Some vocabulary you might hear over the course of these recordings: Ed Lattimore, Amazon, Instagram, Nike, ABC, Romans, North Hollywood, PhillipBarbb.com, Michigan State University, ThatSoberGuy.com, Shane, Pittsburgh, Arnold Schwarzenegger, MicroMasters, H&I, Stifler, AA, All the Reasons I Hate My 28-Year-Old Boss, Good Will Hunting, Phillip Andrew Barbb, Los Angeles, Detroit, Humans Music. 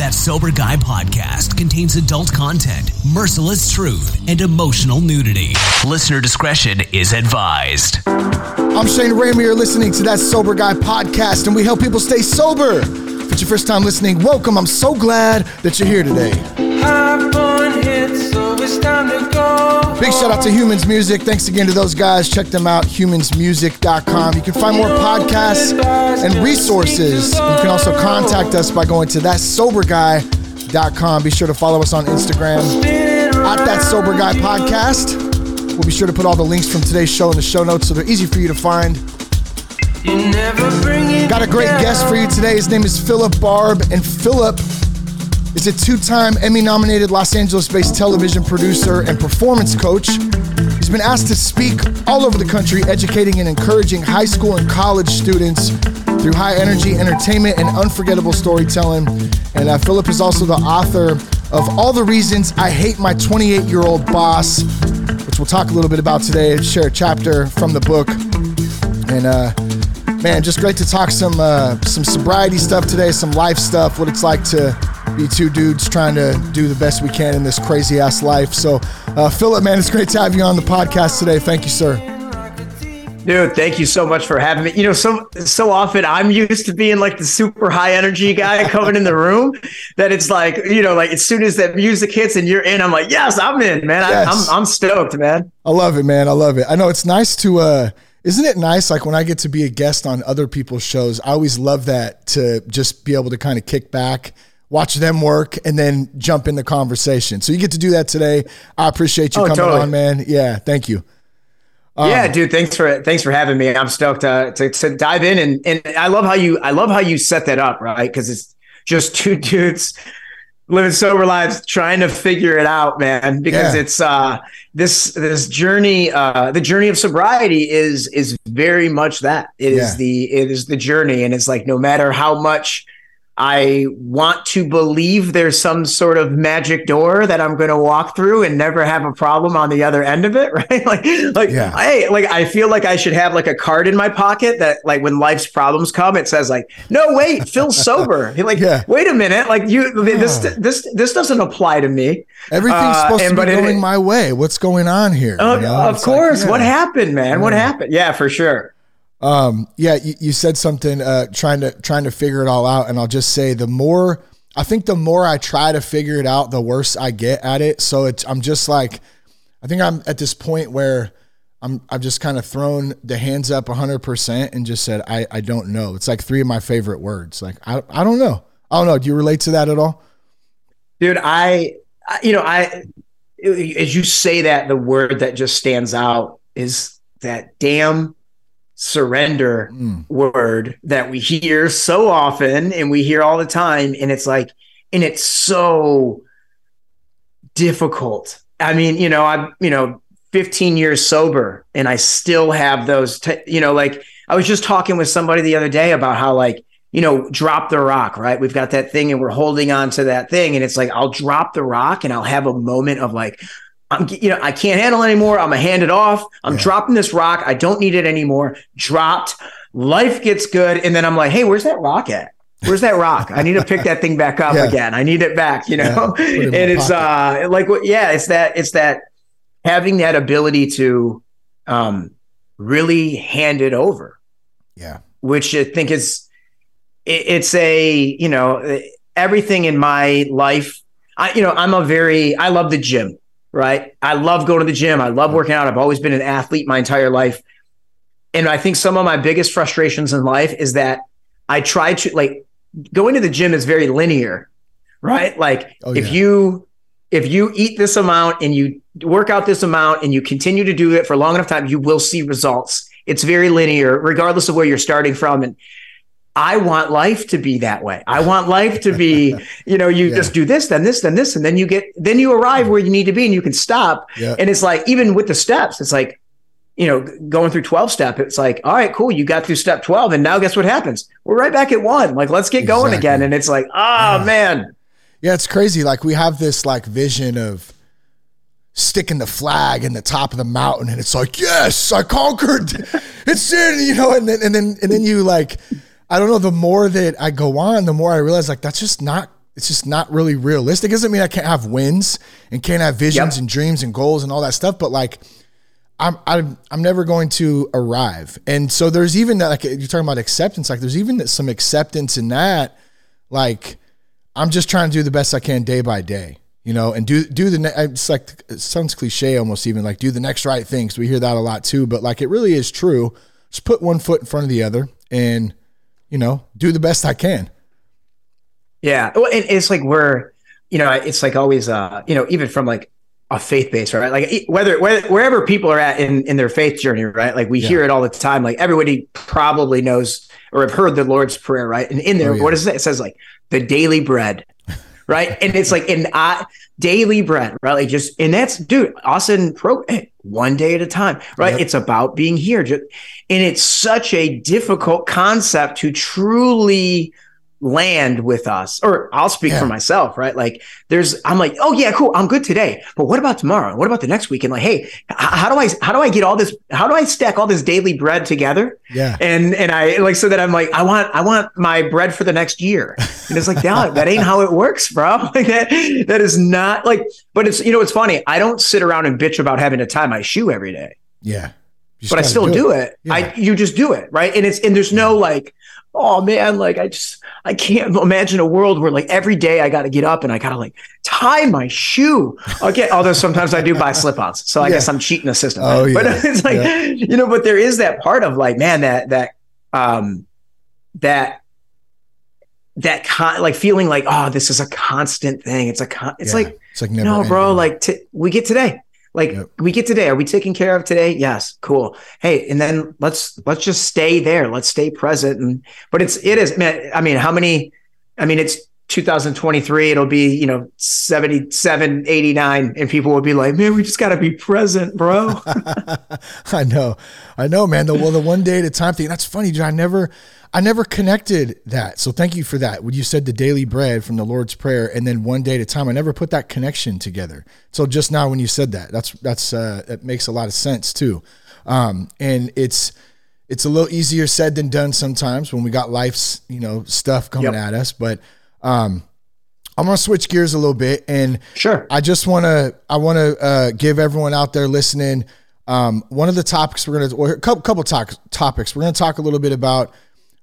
That Sober Guy podcast contains adult content, merciless truth, and emotional nudity. Listener discretion is advised. I'm Shane Ramey. You're listening to That Sober Guy podcast, and we help people stay sober. If it's your first time listening, welcome. I'm so glad that you're here today. Hop on hit, so it's time to go. Big shout out to Humans Music. Thanks again to those guys. Check them out, humansmusic.com. You can find more podcasts and resources. You can also contact us by going to ThatSoberGuy.com. Be sure to follow us on Instagram at That Sober Guy Podcast. We'll be sure to put all the links from today's show in the show notes so they're easy for you to find. You never bring it Got a great down. Guest for you today. His name is Phillip Barbb, and Phillip is a two-time Emmy-nominated Los Angeles-based television producer and performance coach. He's been asked to speak all over the country, educating and encouraging high school and college students through high-energy entertainment and unforgettable storytelling. And Phillip is also the author of All the Reasons I Hate My 28-Year-Old Boss, which we'll talk a little bit about today, share a chapter from the book. And man, just great to talk some sobriety stuff today, some life stuff, what it's like to be two dudes trying to do the best we can in this crazy-ass life. So, Phillip, man, it's great to have you on the podcast today. Thank you, sir. Dude, thank you so much for having me. You know, so often I'm used to being like the super high energy guy coming in the room that it's like, you know, like as soon as that music hits and you're in, I'm like, yes, I'm in, man. Yes. I'm stoked, man. I love it, man. I love it. I know it's nice to... Isn't it nice, like when I get to be a guest on other people's shows, I always love that, to just be able to kind of kick back, watch them work, and then jump in the conversation. So you get to do that today. I appreciate you coming on, man. Yeah, thank you. Yeah, dude, thanks for having me. I'm stoked to dive in, and I love how you set that up, right? Because it's just two dudes living sober lives, trying to figure it out, man, because it's this journey, the journey of sobriety is very much that. It is the journey. And it's like, no matter how much I want to believe there's some sort of magic door that I'm going to walk through and never have a problem on the other end of it, right? I feel like I should have like a card in my pocket that like when life's problems come, it says like, no, wait, Phil's sober. Wait a minute, like this doesn't apply to me. Everything's supposed to be going my way. What's going on here? You know? Of course. Like, yeah. What happened, man? Yeah. What happened? Yeah, for sure. You said something, trying to figure it all out. And I'll just say the more I try to figure it out, the worse I get at it. So I'm just like, I think I'm at this point where I've just kind of thrown the hands up 100% and just said, I don't know. It's like three of my favorite words. Like, I don't know. I don't know. Do you relate to that at all? Dude, I as you say that, the word that just stands out is that damn surrender word that we hear so often and we hear all the time. And it's like, and it's so difficult. I mean, you know, I'm, you know, 15 years sober and I still have those, like I was just talking with somebody the other day about how like, you know, drop the rock, right? We've got that thing and we're holding on to that thing. And it's like, I'll drop the rock and I'll have a moment of like, I can't handle anymore. I'm gonna hand it off. I'm dropping this rock. I don't need it anymore. Dropped. Life gets good. And then I'm like, hey, where's that rock at? Where's that rock? I need to pick that thing back up again. I need it back, you know? Yeah, and it's it's that having that ability to really hand it over. Yeah. Which I think is, everything in my life. I love the gym. Right. I love going to the gym. I love working out. I've always been an athlete my entire life. And I think some of my biggest frustrations in life is that I try to like going to the gym is very linear, right? Like if you eat this amount and you work out this amount and you continue to do it for a long enough time, you will see results. It's very linear, regardless of where you're starting from. And I want life to be that way. I want life to be, just do this, and then you arrive where you need to be and you can stop. Yeah. And it's like, even with the steps, it's like, going through 12 step, it's like, all right, cool. You got through step 12 and now guess what happens? We're right back at one. Like, let's get going again. And it's like, man. Yeah. It's crazy. Like we have this like vision of sticking the flag in the top of the mountain. And it's like, yes, I conquered. It's in, and then you like, I don't know, the more that I go on, the more I realize like, that's just not it's just not really realistic. It doesn't mean I can't have wins and can't have visions and dreams and goals and all that stuff. But like, I'm never going to arrive. And so there's even that, like you're talking about acceptance, like there's even some acceptance in that. Like, I'm just trying to do the best I can day by day, you know, and it's like, it sounds cliche almost, even like do the next right thing. 'Cause we hear that a lot too, but like, it really is true. Just put one foot in front of the other and, you know, do the best I can. Yeah. Well, it's like we're, you know, it's like always, you know, even from like a faith base, right? Like wherever people are at in their faith journey, right? Like we hear it all the time. Like everybody probably knows or have heard the Lord's Prayer, right? And in there, what is it? It says like the daily bread, right? And it's like daily bread, right? Like just, and that's, dude, Austin, one day at a time, right? Yep. It's about being here. Just, and it's such a difficult concept to truly land with us, or I'll speak for myself, right? Like I'm like, oh yeah, cool. I'm good today. But what about tomorrow? What about the next week? And like, hey, how do I get all this? How do I stack all this daily bread together? Yeah. And I like, so that I'm like, I want my bread for the next year. And it's like, that ain't how it works, bro. Like that is not like, but it's, you know, it's funny. I don't sit around and bitch about having to tie my shoe every day. Yeah. But I still do it. Yeah. You just do it. Right. And there's no like, oh man, like I can't imagine a world where like every day I got to get up and I got to like tie my shoe. Okay. Although sometimes I do buy slip-ons. So I guess I'm cheating the system. Right? Oh, yeah. But it's like, you know, but there is that part of like, man, that feeling like, oh, this is a constant thing. It's like, never no, bro, ending. Like we get today. Like we get today. Are we taken care of today? Yes. Cool. Hey, and then let's just stay there. Let's stay present. But it is, man. I mean, it's 2023. It'll be, you know, 77, 89. And people will be like, man, we just got to be present, bro. I know, man. The one day at a time thing. That's funny, John. I never connected that. So thank you for that. When you said the daily bread from the Lord's Prayer and then one day at a time, I never put that connection together. So just now when you said that, that's that makes a lot of sense too. And it's a little easier said than done sometimes when we got life's, you know, stuff coming at us, but, I'm going to switch gears a little bit and sure. I want to give everyone out there listening. One of the topics topics we're going to talk a little bit about,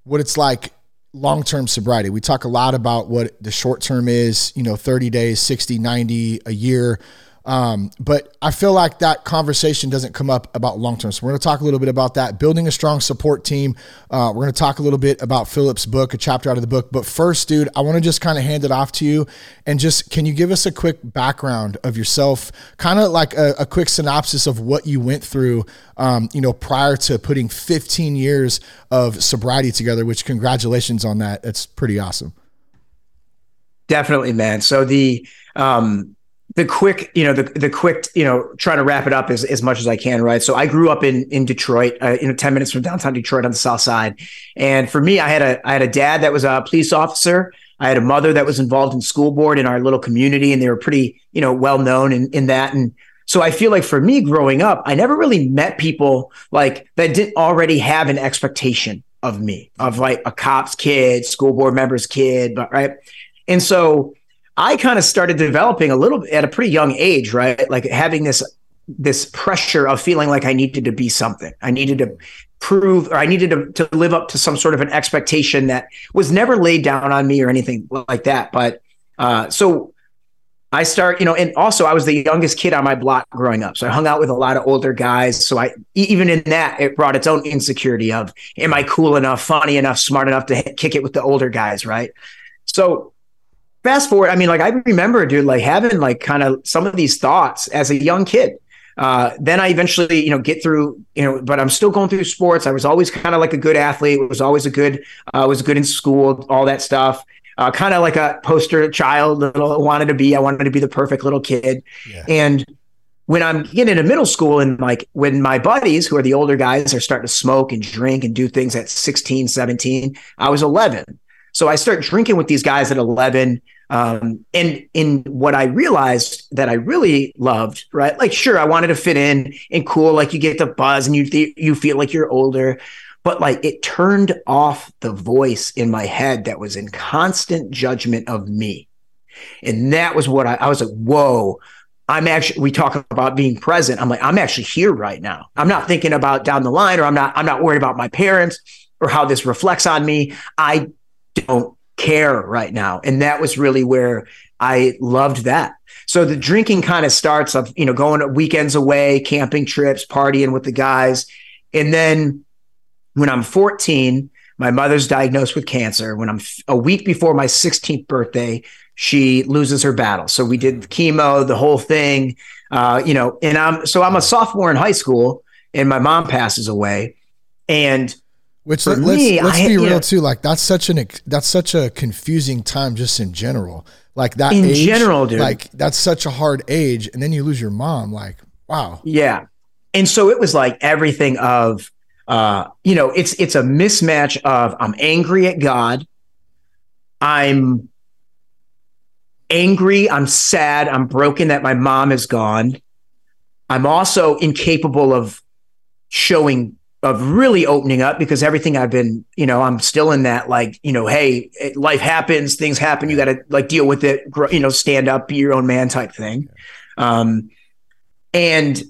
what it's like long-term sobriety. We talk a lot about what the short term is, you know, 30 days, 60, 90, a year. But I feel like that conversation doesn't come up about long-term. So we're going to talk a little bit about that, building a strong support team. We're going to talk a little bit about Phillip's book, a chapter out of the book. But first, dude, I want to just kind of hand it off to you and just, can you give us a quick background of yourself, kind of like a quick synopsis of what you went through, you know, prior to putting 15 years of sobriety together, which congratulations on that. That's pretty awesome. Definitely, man. So the quick, trying to wrap it up as much as I can, right? So I grew up in Detroit, 10 minutes from downtown Detroit on the South Side. And for me, I had a dad that was a police officer. I had a mother that was involved in school board in our little community, and they were pretty, you know, well known in that. And so I feel like for me growing up, I never really met people like that didn't already have an expectation of me, of like a cop's kid, school board member's kid, but right. And so I kind of started developing a little bit at a pretty young age, right? Like having this pressure of feeling like I needed to be something. I needed to prove, or I needed to live up to some sort of an expectation that was never laid down on me or anything like that. But so I start, you know, and also I was the youngest kid on my block growing up. So I hung out with a lot of older guys. So even in that, it brought its own insecurity of, am I cool enough, funny enough, smart enough to kick it with the older guys, right? So fast forward, I mean, like I remember, dude, like having like kind of some of these thoughts as a young kid. Then I eventually, you know, get through, you know, but I'm still going through sports. I was always kind of like a good athlete. Was always a good, was good in school, all that stuff. Kind of like a poster child that I wanted to be the perfect little kid. Yeah. And when I'm getting into middle school and like when my buddies who are the older guys are starting to smoke and drink and do things at 16, 17, I was 11. So I start drinking with these guys at 11. And in what I realized that I really loved, right? Like, sure, I wanted to fit in and cool. Like you get the buzz and you feel like you're older, but like it turned off the voice in my head that was in constant judgment of me. And that was what I was like, whoa, I'm actually, we talk about being present. I'm like, I'm actually here right now. I'm not thinking about down the line, or I'm not worried about my parents or how this reflects on me. I don't care right now. And that was really where I loved that. So the drinking kind of starts of, you know, going weekends away, camping trips, partying with the guys. And then when I'm 14, my mother's diagnosed with cancer. When I'm a week before my 16th birthday, she loses her battle. So we did the chemo, the whole thing, you know, and I'm a sophomore in high school and my mom passes away. And which let's be real too. Like that's such a confusing time just in general, like that in age, general, dude. Like that's such a hard age. And then you lose your mom. Like, wow. Yeah. And so it was like everything of, you know, it's a mismatch of I'm angry at God. I'm angry, I'm sad, I'm broken that my mom is gone. I'm also incapable of really opening up because everything I've been, you know, I'm still in that, like, you know, hey, life happens, things happen, you got to like deal with it, grow, you know, stand up, be your own man type thing. And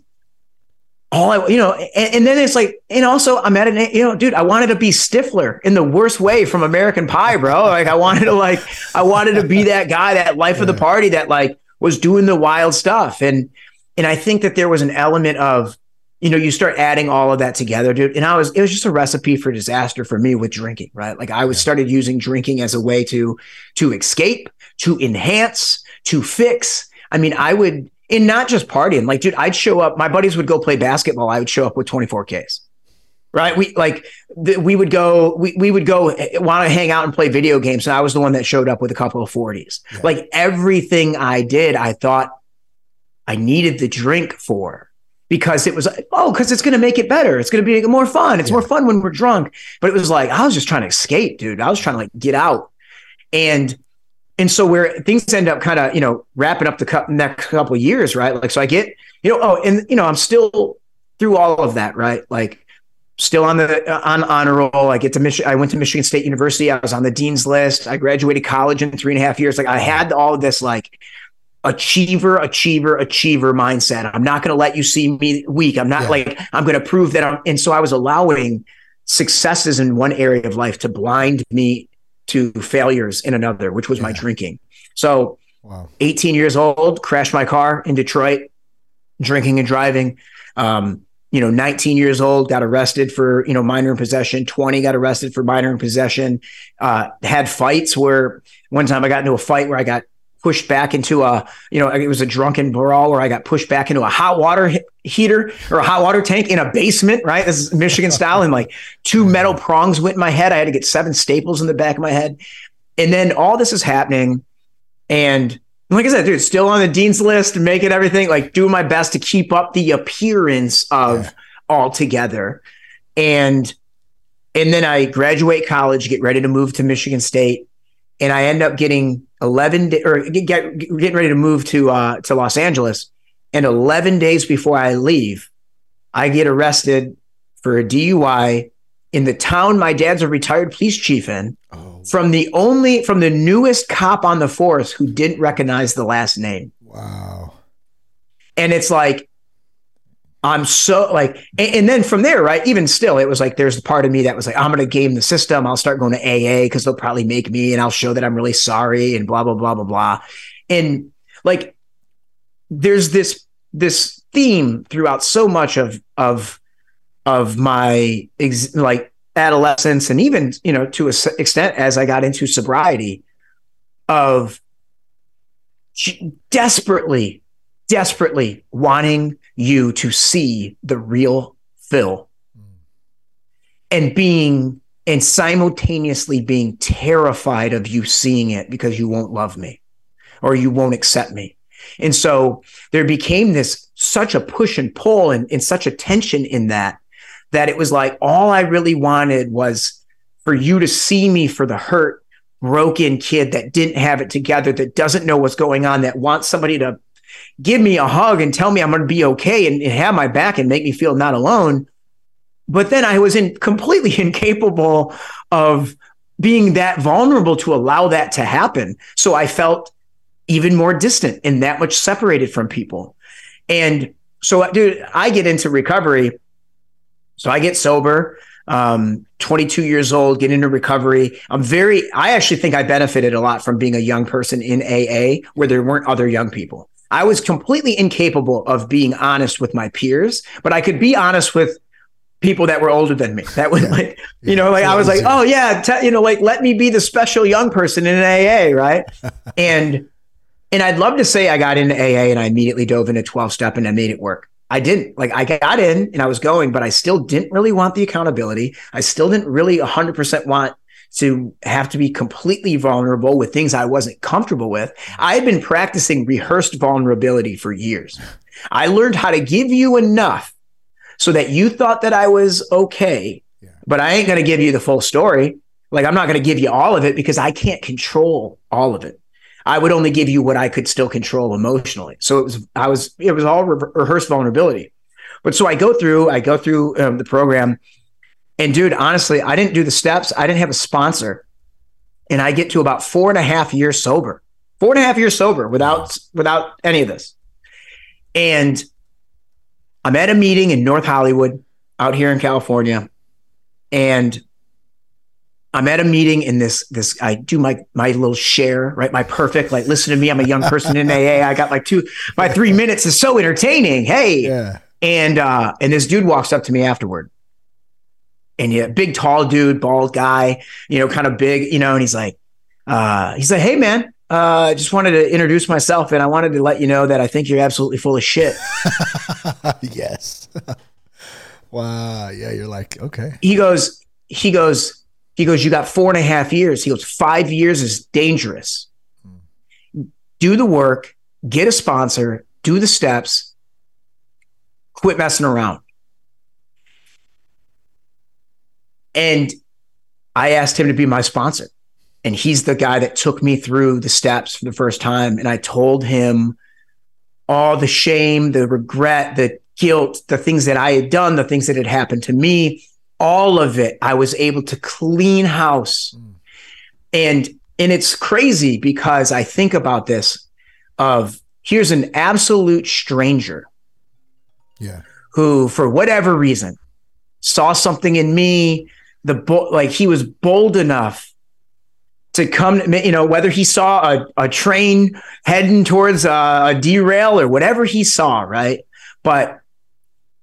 all I, you know, and then it's like, and also I'm at an, you know, dude, I wanted to be Stifler in the worst way from American Pie, bro. Like I wanted to be that guy, that life of the party that like was doing the wild stuff. And I think that there was an element of, you know, you start adding all of that together, dude. And it was just a recipe for disaster for me with drinking, right? Like I was started using drinking as a way to escape, to enhance, to fix. I mean, and not just partying, like, dude, I'd show up, my buddies would go play basketball. I would show up with 24Ks, right? We would go want to hang out and play video games. And I was the one that showed up with a couple of 40s. Yeah. Like everything I did, I thought I needed the drink for, because it was like, oh, because it's going to make it better. It's going to be more fun. It's more fun when we're drunk. But it was like, I was just trying to escape, dude. I was trying to like get out. And so where things end up kind of, you know, wrapping up the next couple of years, right? Like, so I get, you know, oh, and, you know, I'm still through all of that, right? Like still on the honor roll. I get to I went to Michigan State University. I was on the dean's list. I graduated college in 3.5 years. Like I had all of this like achiever mindset. I'm not going to let you see me weak. I'm not like, I'm going to prove that I'm. And so I was allowing successes in one area of life to blind me to failures in another, which was my drinking. So 18 years old, crashed my car in Detroit, drinking and driving. 19 years old, got arrested for, you know, minor in possession. 20, got arrested for minor in possession. Had fights where one time I got into a fight where I got pushed back into a, you know, it was a drunken brawl where I got pushed back into a hot water heater or a hot water tank in a basement, right? This is Michigan style. And like 2 metal prongs went in my head. I had to get 7 staples in the back of my head. And then all this is happening. And like I said, dude, still on the dean's list and making everything, like doing my best to keep up the appearance of all together. And then I graduate college, get ready to move to Michigan State. And I end up getting 11 ready to move to Los Angeles. And 11 days before I leave, I get arrested for a DUI in the town my dad's a retired police chief in, from the newest cop on the force who didn't recognize the last name. Wow. And it's like, I'm so like, and then from there, right, even still, it was like, there's the part of me that was like, I'm going to game the system. I'll start going to AA because they'll probably make me and I'll show that I'm really sorry and blah, blah, blah, blah, blah. And like, there's this theme throughout so much of my like adolescence and even, you know, to an extent as I got into sobriety of desperately wanting you to see the real Phil and simultaneously being terrified of you seeing it because you won't love me or you won't accept me. And so there became this such a push and pull and such a tension in that it was like, all I really wanted was for you to see me for the hurt, broken kid that didn't have it together, that doesn't know what's going on, that wants somebody to give me a hug and tell me I'm going to be okay and have my back and make me feel not alone. But then I was completely incapable of being that vulnerable to allow that to happen. So I felt even more distant and that much separated from people. And so, dude, I get into recovery. So I get sober, 22 years old, get into recovery. I actually think I benefited a lot from being a young person in AA where there weren't other young people. I was completely incapable of being honest with my peers, but I could be honest with people that were older than me. That was I was like, oh yeah, let me be the special young person in AA, right? And I'd love to say I got into AA and I immediately dove into 12-step and I made it work. I didn't. Like, I got in and I was going, but I still didn't really want the accountability. I still didn't really 100% want to have to be completely vulnerable with things I wasn't comfortable with. I had been practicing rehearsed vulnerability for years. I learned how to give you enough so that you thought that I was okay, but I ain't going to give you the full story. Like, I'm not going to give you all of it because I can't control all of it. I would only give you what I could still control emotionally. So it was all rehearsed vulnerability. But so I go through the program, and dude, honestly, I didn't do the steps. I didn't have a sponsor. And I get to about 4.5 years sober, without any of this. And I'm at a meeting in North Hollywood out here in California, and I'm at a meeting in this, I do my little share, right? My perfect, like, listen to me, I'm a young person in AA. I got my 3 minutes is so entertaining. Hey. Yeah. And this dude walks up to me afterward, and big, tall dude, bald guy, kind of big, and he's like, hey man, I just wanted to introduce myself. And I wanted to let you know that I think you're absolutely full of shit. Yes. Wow. Yeah. You're like, okay. He goes, you got 4.5 years. He goes, 5 years is dangerous. Do the work, get a sponsor, do the steps, quit messing around. And I asked him to be my sponsor. And he's the guy that took me through the steps for the first time. And I told him all the shame, the regret, the guilt, the things that I had done, the things that had happened to me. All of it, I was able to clean house. And it's crazy because I think about this of, here's an absolute stranger who, for whatever reason, saw something in me, he was bold enough to come, whether he saw a train heading towards a derail or whatever he saw, right? But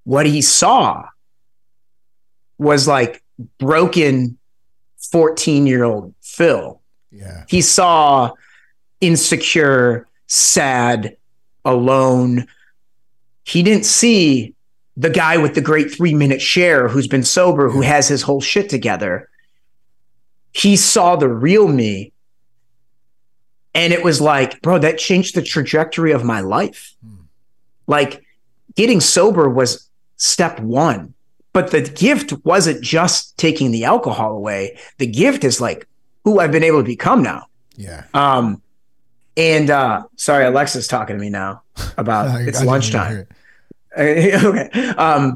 what he saw was like broken 14-year-old Phil. Yeah. He saw insecure, sad, alone. He didn't see the guy with the great 3-minute share who's been sober, who has his whole shit together. He saw the real me. And it was like, bro, that changed the trajectory of my life. Like, getting sober was step one. But the gift wasn't just taking the alcohol away. The gift is like who I've been able to become now. Yeah. Sorry, Alexa's talking to me now about it's lunchtime. Okay.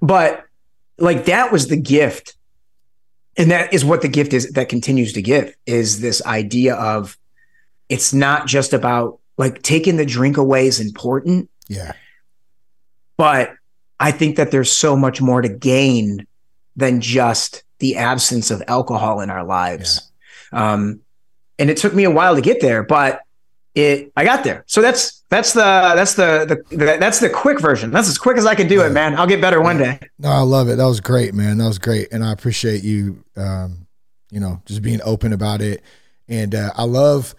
But like, that was the gift. And that is what the gift is that continues to give, is this idea of, it's not just about like taking the drink away is important. Yeah. But I think that there's so much more to gain than just the absence of alcohol in our lives. Yeah. And it took me a while to get there, but I got there. So that's the quick version. That's as quick as I can do it, man. I'll get better one day. No, I love it. That was great, man. That was great. And I appreciate you, just being open about it. And, I love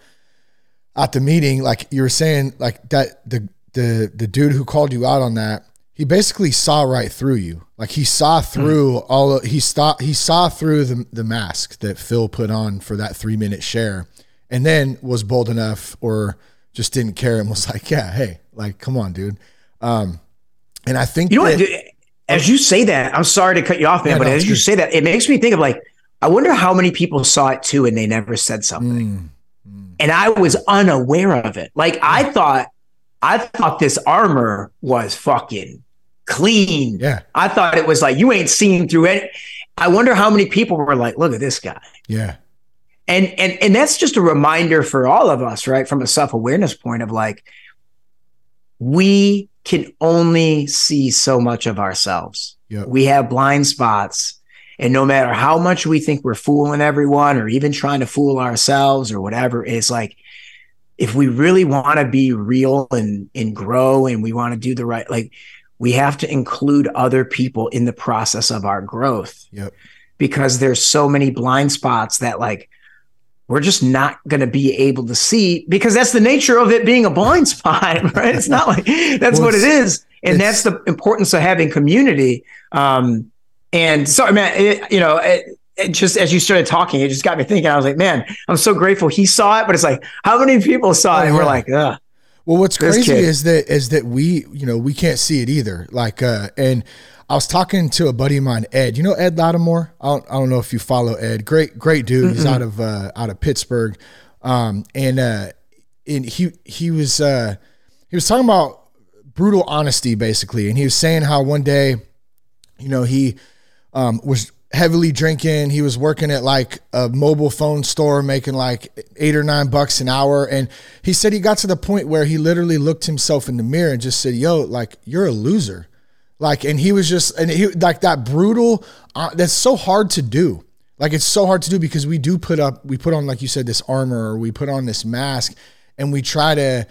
at the meeting, like you were saying, like that, the dude who called you out on that, he basically saw right through you. Like, he saw through he saw through the mask that Phil put on for that 3-minute share, and then was bold enough or just didn't care and was like, yeah, hey, like, come on, dude. And I think, what, dude, as you say that, I'm sorry to cut you off, man, but as you say that, it makes me think of, like, I wonder how many people saw it too and they never said something. And I was unaware of it. Like, I thought this armor was fucking clean. Yeah. I thought it was like, you ain't seen through it. I wonder how many people were like, look at this guy. Yeah. And that's just a reminder for all of us, right? From a self-awareness point of like, we can only see so much of ourselves. Yep. We have blind spots. And no matter how much we think we're fooling everyone or even trying to fool ourselves or whatever, it's like, if we really want to be real and grow and we want to do the right, like we have to include other people in the process of our growth. Yep. Because there's so many blind spots that like, we're just not going to be able to see because that's the nature of it being a blind spot, right? It's not like that's what it is. And that's the importance of having community. And so, I mean, it just, as you started talking, it just got me thinking. I was like, man, I'm so grateful he saw it, but it's like, how many people saw it? And we're like, ugh. Well, what's crazy is that we, you know, we can't see it either. Like, and I was talking to a buddy of mine, Ed, you know, Ed Lattimore. I don't know if you follow Ed. Great dude. Mm-hmm. He's out of Pittsburgh. And he was talking about brutal honesty basically. And he was saying how one day, you know, he was heavily drinking. He was working at like a mobile phone store, making like $8 or $9 an hour. And he said he got to the point where he literally looked himself in the mirror and just said, yo, like, you're a loser. Like, and he was just, and he like that brutal, that's so hard to do. Like, it's so hard to do because we put on, like you said, this armor, or we put on this mask and we try to,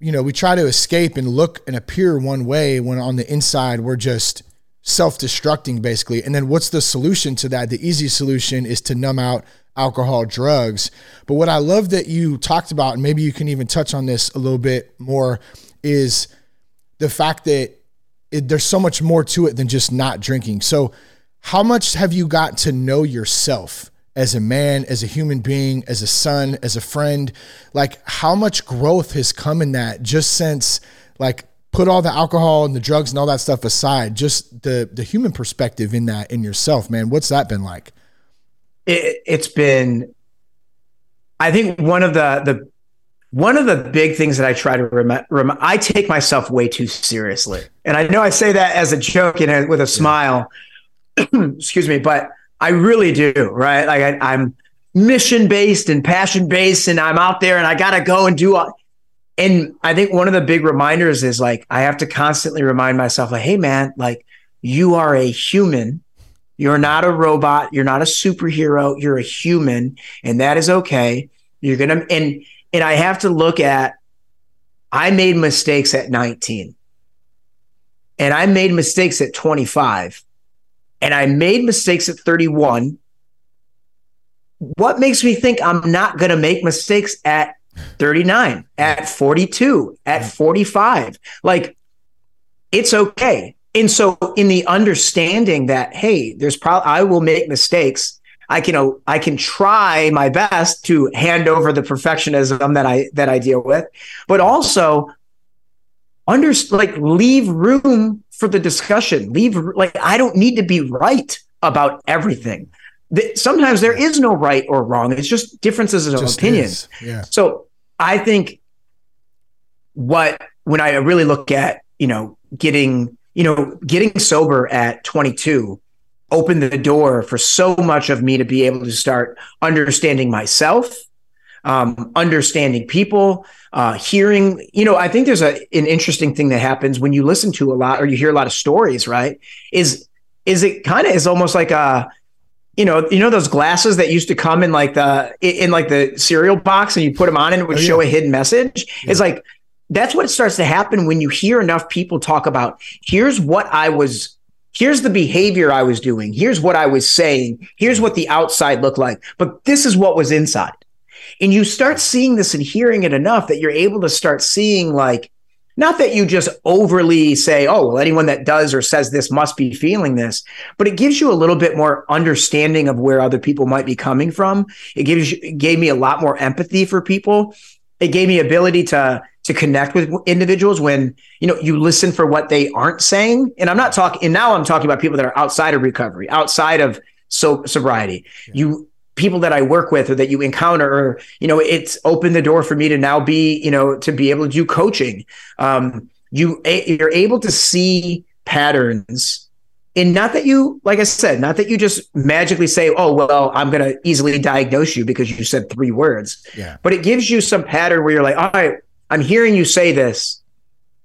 we try to escape and look and appear one way when on the inside, we're just self-destructing basically. And then what's the solution to that? The easy solution is to numb out alcohol, drugs. But what I love that you talked about, and maybe you can even touch on this a little bit more, is the fact that there's so much more to it than just not drinking. So how much have you got to know yourself as a man, as a human being, as a son, as a friend? Like, how much growth has come in that just since, like, put all the alcohol and the drugs and all that stuff aside, just the human perspective in that, in yourself, man, what's that been like? It's been, I think one of the big things that I try to remember, I take myself way too seriously. And I know I say that as a joke and with a smile, excuse me, but I really do. Right. Like I'm mission based and passion based and I'm out there and I got to go and do all. And I think one of the big reminders is like, I have to constantly remind myself like, hey man, like you are a human, you're not a robot, you're not a superhero, you're a human and that is okay. You're going to, and I have to look at, I made mistakes at 19 and I made mistakes at 25 and I made mistakes at 31. What makes me think I'm not going to make mistakes at 39, at 42, at 45. Like, it's okay. And so in the understanding that, hey, there's probably, I will make mistakes. I can try my best to hand over the perfectionism that I deal with, but also leave room for the discussion. I don't need to be right about everything. Sometimes there is no right or wrong. It's just differences of opinions. Yeah. So I think when I really look at, getting sober at 22 opened the door for so much of me to be able to start understanding myself, understanding people, hearing, I think there's an interesting thing that happens when you listen to a lot or you hear a lot of stories, right? Is it almost like a, those glasses that used to come in like the cereal box and you put them on and it would show a hidden message. Yeah. It's like, that's what starts to happen when you hear enough people talk about, here's the behavior I was doing. Here's what I was saying. Here's what the outside looked like, but this is what was inside. And you start seeing this and hearing it enough that you're able to start seeing like, not that you just overly say, oh, well, anyone that does or says this must be feeling this, but it gives you a little bit more understanding of where other people might be coming from. It gave me a lot more empathy for people. It gave me ability to connect with individuals when, you listen for what they aren't saying. And I'm talking about people that are outside of recovery, outside of sobriety. Yeah. People that I work with or that you encounter, or, it's opened the door for me to now be, to be able to do coaching. You're able to see patterns And not that you, like I said, not that you just magically say, oh, well, I'm going to easily diagnose you because you said three words. Yeah. But it gives you some pattern where you're like, all right, I'm hearing you say this.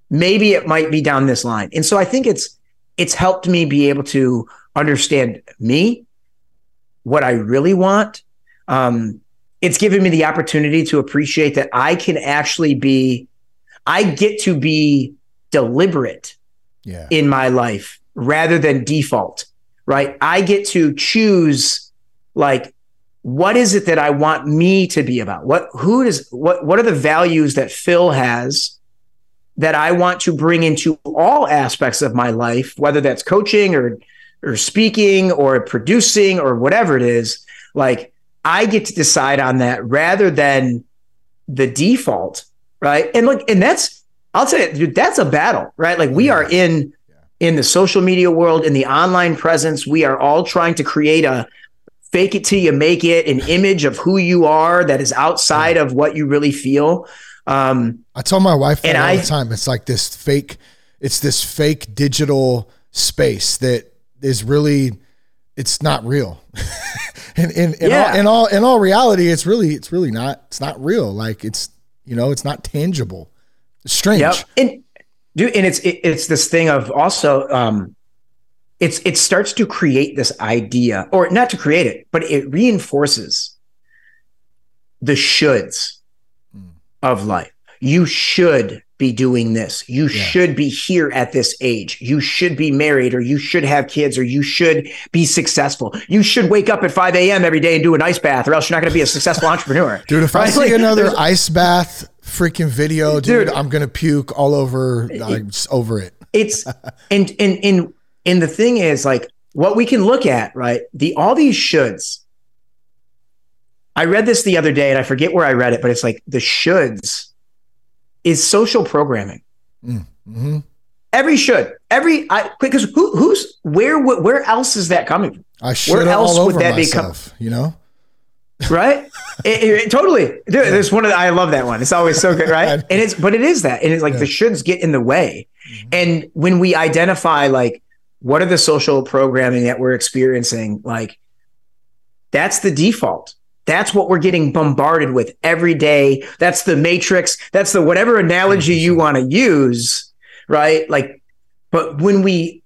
Maybe it might be down this line. And so I think it's helped me be able to understand me, what I really want. It's given me the opportunity to appreciate that I can actually be, I get to be deliberate in my life rather than default, right? I get to choose, like, what is it that I want me to be about? What are the values that Phil has that I want to bring into all aspects of my life, whether that's coaching or speaking or producing or whatever it is, like I get to decide on that rather than the default, right? And look, and that's, I'll tell you, dude, that's a battle, right? Like we are in the social media world, in the online presence, we are all trying to create a fake it till you make it, an image of who you are that is outside of what you really feel. I tell my wife that all the time. It's like this fake, it's this fake digital space that is really, it's not real. In all reality, it's really not, it's not real. Like it's, you know, it's not tangible. It's strange. Yep. And dude, and it's this thing of also, it starts to create this idea, or not to create it, but it reinforces the shoulds of life. You should be doing this. You should be here at this age. You should be married, or you should have kids, or you should be successful. You should wake up at 5 a.m. every day and do an ice bath, or else you're not going to be a successful entrepreneur. Dude, if I see another ice bath freaking video, dude, I'm going to puke all over. I'm over it. It's and the thing is, like, what we can look at, right? All these shoulds. I read this the other day and I forget where I read it, but it's like the shoulds is social programming. Mm-hmm. Every should, because where else is that coming from? I should where else all would over that myself, be coming? You know, right? it totally. Dude, there's one of I love that one. It's always so good, right? And it is that, and it's like the shoulds get in the way. Mm-hmm. And when we identify, like, what are the social programming that we're experiencing? Like, that's the default. That's what we're getting bombarded with every day. That's the matrix. That's the whatever analogy you want to use, right? Like, but when the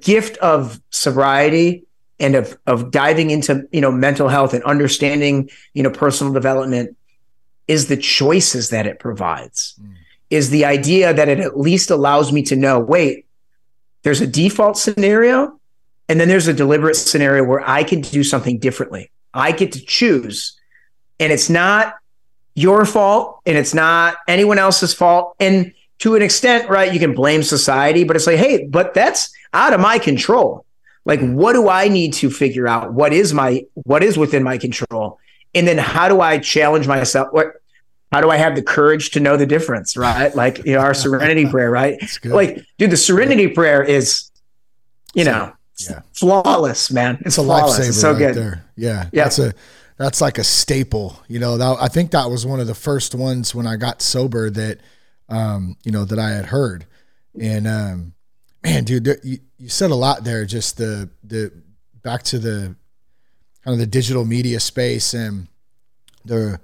gift of sobriety and of diving into, you know, mental health and understanding, you know, personal development is the choices that it provides, is the idea that it at least allows me to know, wait, there's a default scenario, and then there's a deliberate scenario where I can do something differently. I get to choose, and it's not your fault and it's not anyone else's fault. And to an extent, right, you can blame society, but it's like, hey, but that's out of my control. Like, what do I need to figure out? What is within my control? And then how do I challenge myself? How do I have the courage to know the difference? Right. Like, you know, our serenity prayer, right? Like, dude, the serenity prayer is, you know, flawless, man. It's a lifesaver. It's so right good. There. Yeah. That's like a staple, you know, I think that was one of the first ones when I got sober that, you know, that I had heard. And, man, dude, you said a lot there, just the back to the kind of the digital media space and the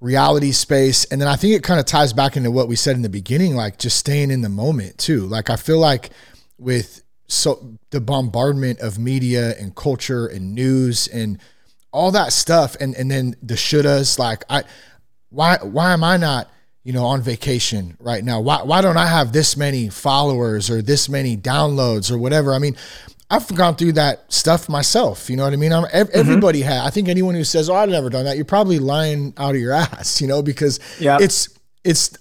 reality space. And then I think it kind of ties back into what we said in the beginning, like just staying in the moment too. Like, I feel like so the bombardment of media and culture and news and all that stuff. And then the shouldas, like, why am I not, you know, on vacation right now? Why don't I have this many followers or this many downloads or whatever? I mean, I've gone through that stuff myself. You know what I mean? Everybody has. I think anyone who says, oh, I've never done that, you're probably lying out of your ass, you know, because I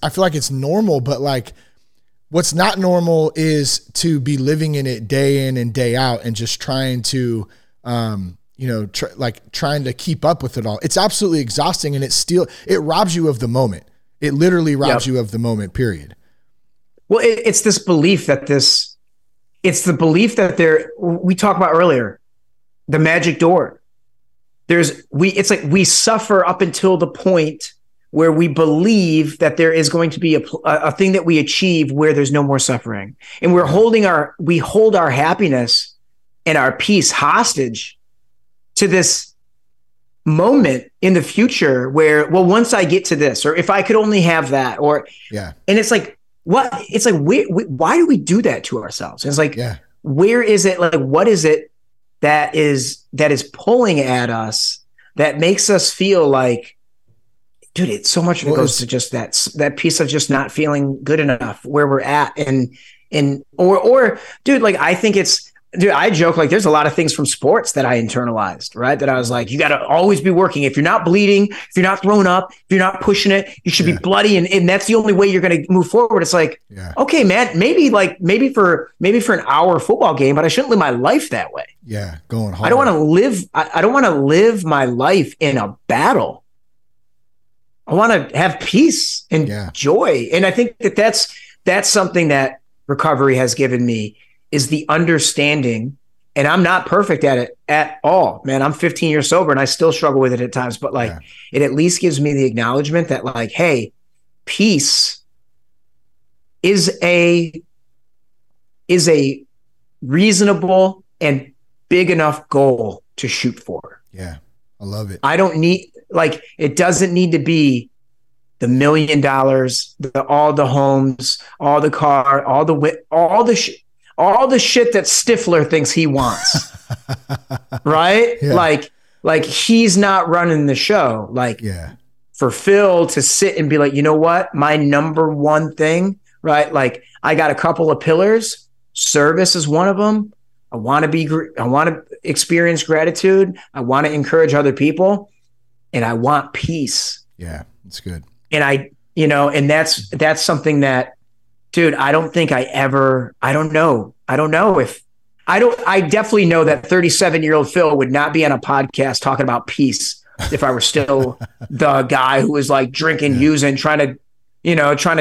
feel like it's normal, but like, what's not normal is to be living in it day in and day out and just trying to, you know, trying to keep up with it all. It's absolutely exhausting, and it robs you of the moment. It literally robs you of the moment, period. Well, it's this belief that it's the belief that we talked about earlier, the magic door. It's like we suffer up until the point where we believe that there is going to be a thing that we achieve where there's no more suffering. And we hold our happiness and our peace hostage to this moment in the future where, well, once I get to this, or if I could only have that, or, yeah. And it's like, what? It's like, why do we do that to ourselves? And it's like, yeah. Where is it? Like, what is it that is pulling at us that makes us feel like, dude, it's so much of it goes to just that piece of just not feeling good enough where we're at. And, or dude, like, I think it's, dude, I joke, like, there's a lot of things from sports that I internalized, right? That I was like, you got to always be working. If you're not bleeding, if you're not thrown up, if you're not pushing it, you should be bloody. And that's the only way you're going to move forward. It's like, okay, man, maybe for an hour football game, but I shouldn't live my life that way. Yeah. Going hard. I don't want to live my life in a battle. I want to have peace and joy. And I think that that's something that recovery has given me, is the understanding. And I'm not perfect at it at all, man. I'm 15 years sober and I still struggle with it at times, but like it at least gives me the acknowledgement that, like, hey, peace is a reasonable and big enough goal to shoot for. Yeah. I love it. I don't need, like, it doesn't need to be the $1 million, all the homes, all the car, all the shit that Stifler thinks he wants. Right? Yeah. Like he's not running the show. Like, for Phil to sit and be like, you know what? My number one thing, right? Like, I got a couple of pillars. Service is one of them. I want to experience gratitude. I want to encourage other people, and I want peace. Yeah, that's good. And and that's something that, dude, I don't think I ever, I definitely know that 37-year-old Phil would not be on a podcast talking about peace if I were still the guy who was like drinking, using, trying to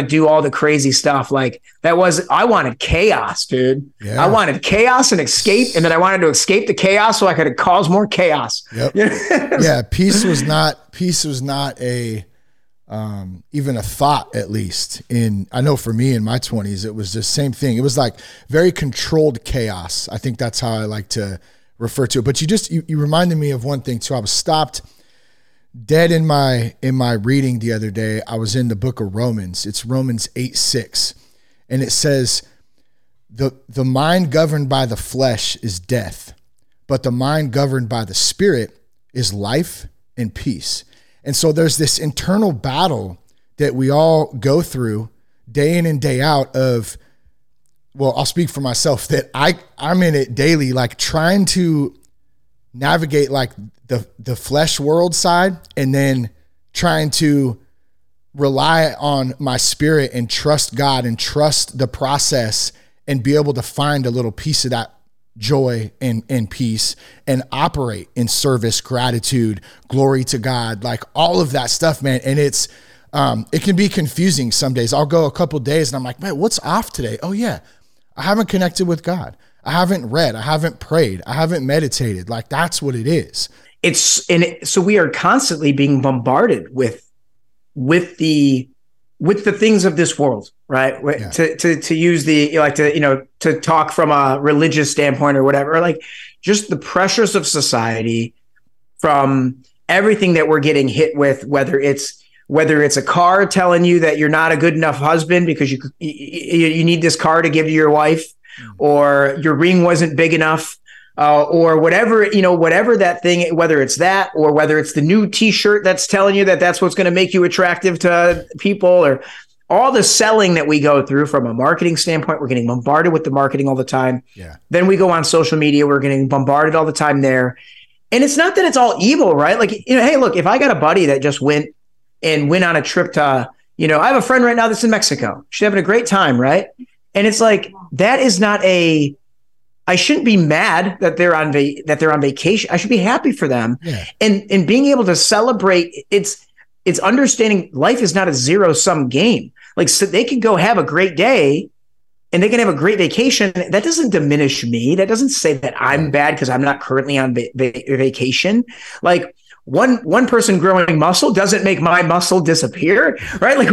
do all the crazy stuff. Like, I wanted chaos, dude. Yeah. I wanted chaos and escape. And then I wanted to escape the chaos so I could cause more chaos. Yep. Yeah. Peace was not a, even a thought, at least I know for me in my 20s, it was the same thing. It was like very controlled chaos. I think that's how I like to refer to it. But you reminded me of one thing too. I was stopped dead in my reading the other day. I was in the book of Romans. It's Romans 8:6. And it says, the mind governed by the flesh is death, but the mind governed by the spirit is life and peace. And so there's this internal battle that we all go through day in and day out of, well, I'll speak for myself, that I'm in it daily, like trying to navigate like the flesh world side, and then trying to rely on my spirit and trust God and trust the process and be able to find a little piece of that joy and peace and operate in service, gratitude, glory to God, like all of that stuff, man. And it's, it can be confusing some days. I'll go a couple days and I'm like, man, what's off today? Oh yeah. I haven't connected with God. I haven't read, I haven't prayed, I haven't meditated. Like, that's what it is. So we are constantly being bombarded with the things of this world, right? Yeah. To use to talk from a religious standpoint or whatever, like just the pressures of society from everything that we're getting hit with, whether it's a car telling you that you're not a good enough husband because you need this car to give to your wife, or your ring wasn't big enough, or whatever, whatever that thing, whether it's that, or whether it's the new t-shirt that's telling you that that's what's going to make you attractive to people, or all the selling that we go through from a marketing standpoint. We're getting bombarded with the marketing all the time. Yeah. Then we go on social media. We're getting bombarded all the time there. And it's not that it's all evil, right? Like, hey, look, if I got a buddy that just went on a trip to, I have a friend right now that's in Mexico. She's having a great time, right? And it's like, that is not I shouldn't be mad that they're on vacation. I should be happy for them. Yeah. And being able to celebrate, it's understanding life is not a zero-sum game. Like, so they can go have a great day and they can have a great vacation. That doesn't diminish me. That doesn't say that I'm bad because I'm not currently on vacation. Like, one person growing muscle doesn't make my muscle disappear, right? Like,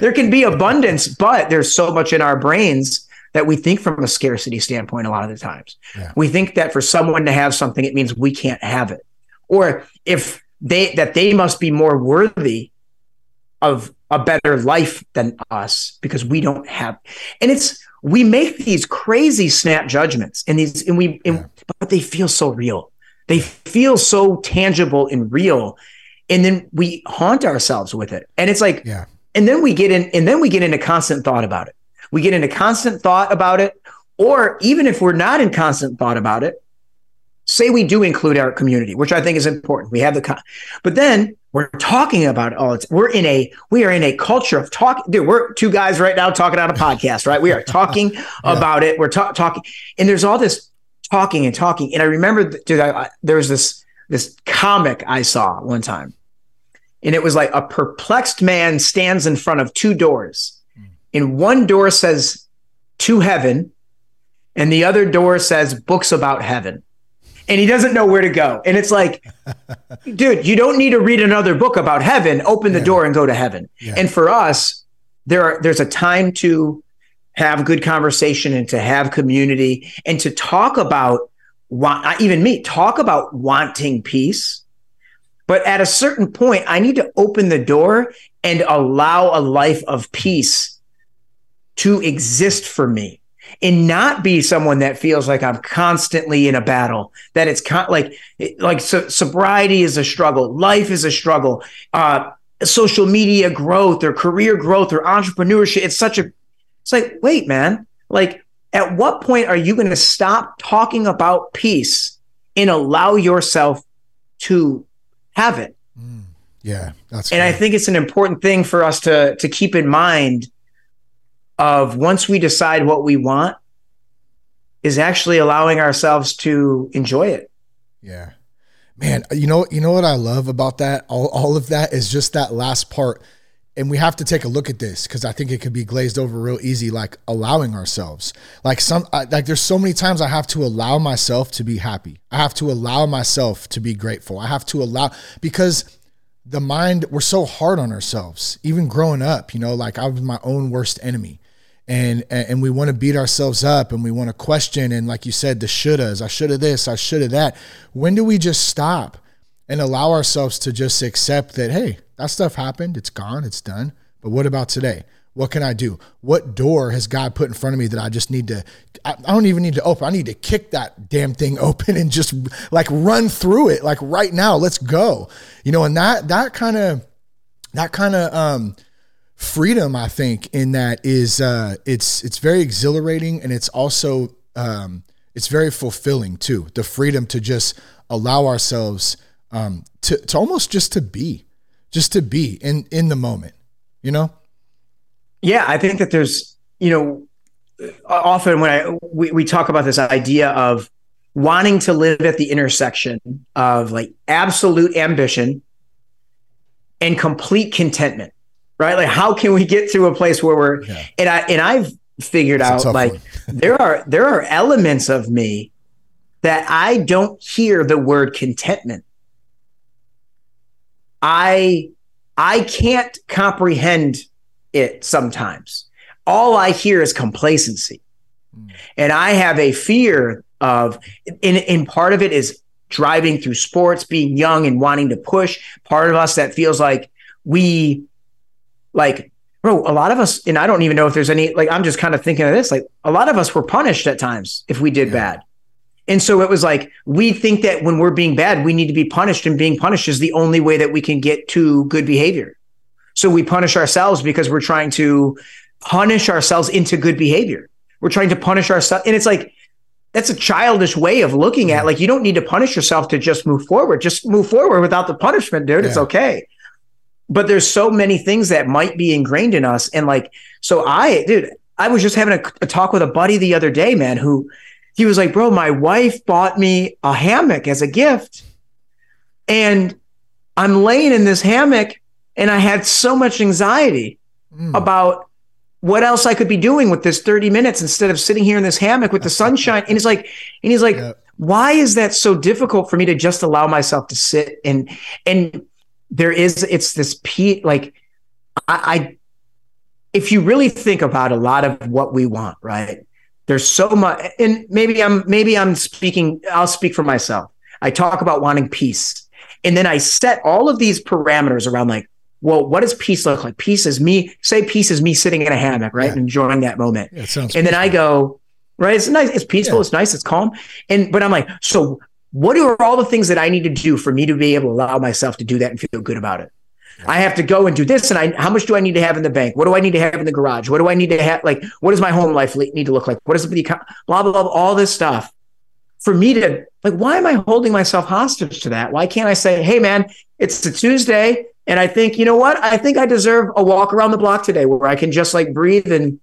there can be abundance, but there's so much in our brains that we think from a scarcity standpoint a lot of the times. Yeah. We think that for someone to have something, it means we can't have it. Or if they must be more worthy of a better life than us because we don't have. And we make these crazy snap judgments but they feel so real. They feel so tangible and real. And then we haunt ourselves with it. And it's like, and then we get into constant thought about it. We get into constant thought about it, or even if we're not in constant thought about it, say we do include our community, which I think is important. We have but then we're talking about it all. We are in a culture of talk. Dude, we're two guys right now talking on a podcast, right? We are talking about it. We're talking, and there's all this talking and talking. And I remember, dude, there was this comic I saw one time, and it was like a perplexed man stands in front of two doors, and one door says to heaven and the other door says books about heaven, and he doesn't know where to go. And it's like, dude, you don't need to read another book about heaven. Open the door and go to heaven. Yeah. And for us, there's a time to have good conversation and to have community and to talk about wanting peace. But at a certain point, I need to open the door and allow a life of peace to exist for me and not be someone that feels like I'm constantly in a battle, that it's sobriety is a struggle. Life is a struggle. Social media growth or career growth or entrepreneurship. It's like, wait, man, like, at what point are you going to stop talking about peace and allow yourself to have it? Yeah, that's great. I think it's an important thing for us to keep in mind of once we decide what we want is actually allowing ourselves to enjoy it. Yeah, man, you know what I love about that? All of that is just that last part. And we have to take a look at this because I think it could be glazed over real easy, like allowing ourselves. There's so many times I have to allow myself to be happy. I have to allow myself to be grateful. I have to allow, because the mind, we're so hard on ourselves. Even growing up, I was my own worst enemy. And we want to beat ourselves up and we want to question. And like you said, the shouldas, I shoulda this, I shoulda that. When do we just stop and allow ourselves to just accept that, hey, that stuff happened, it's gone, it's done. But what about today? What can I do? What door has God put in front of me that I just need to, I don't even need to open. I need to kick that damn thing open and just run through it. Like right now, let's go. And that kind of freedom, I think, in that is, it's very exhilarating, and it's also, it's very fulfilling too. The freedom to just allow ourselves to almost just to be in the moment, Yeah, I think that there's, often when we talk about this idea of wanting to live at the intersection of absolute ambition and complete contentment, right? Like, how can we get to a place where we're, and I've figured out there are elements of me that I don't hear the word contentment. I can't comprehend it sometimes. All I hear is complacency. And I have a fear of, and part of it is driving through sports, being young and wanting to push. Part of us that feels like a lot of us, and I don't even know if there's any, I'm just kind of thinking of this, a lot of us were punished at times if we did bad. And so it was we think that when we're being bad, we need to be punished, and being punished is the only way that we can get to good behavior. So we punish ourselves because we're trying to punish ourselves into good behavior. We're trying to punish ourselves. And it's that's a childish way of looking at, you don't need to punish yourself to just move forward. Just move forward without the punishment, dude. Yeah. It's okay. But there's so many things that might be ingrained in us. And I was just having a talk with a buddy the other day, man, who, he was like, bro, my wife bought me a hammock as a gift, and I'm laying in this hammock, and I had so much anxiety about what else I could be doing with this 30 minutes instead of sitting here in this hammock with the sunshine. And it's why is that so difficult for me to just allow myself to sit? And there is, it's this if you really think about a lot of what we want, right? There's so much, and I'll speak for myself. I talk about wanting peace, and then I set all of these parameters around, like, well, what does peace look like? Peace is me sitting in a hammock, right? Yeah. And enjoying that moment. Yeah, and peaceful. Then I go, right? It's nice. It's peaceful. Yeah. It's nice. It's calm. But I'm like, so what are all the things that I need to do for me to be able to allow myself to do that and feel good about it? Yeah. I have to go and do this. And how much do I need to have in the bank? What do I need to have in the garage? What do I need to have? Like, what does my home life need to look like? What does the blah, blah, blah, all this stuff for me to, like, why am I holding myself hostage to that? Why can't I say, hey man, it's a Tuesday. And I think, you know what? I think I deserve a walk around the block today where I can just like breathe and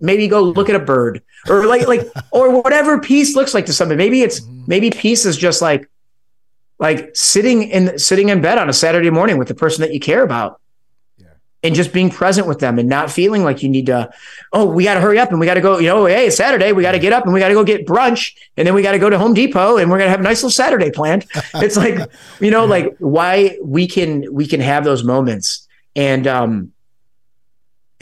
maybe go look at a bird or like, or whatever peace looks like to somebody. Maybe peace is just like sitting in bed on a Saturday morning with the person that you care about, yeah, and just being present with them and not feeling like you need to, oh, we got to hurry up and we got to go, you know, hey, it's Saturday, we got to get up and we got to go get brunch. And then we got to go to Home Depot and we're going to have a nice little Saturday planned. It's like, you know, yeah, like why we can have those moments. And,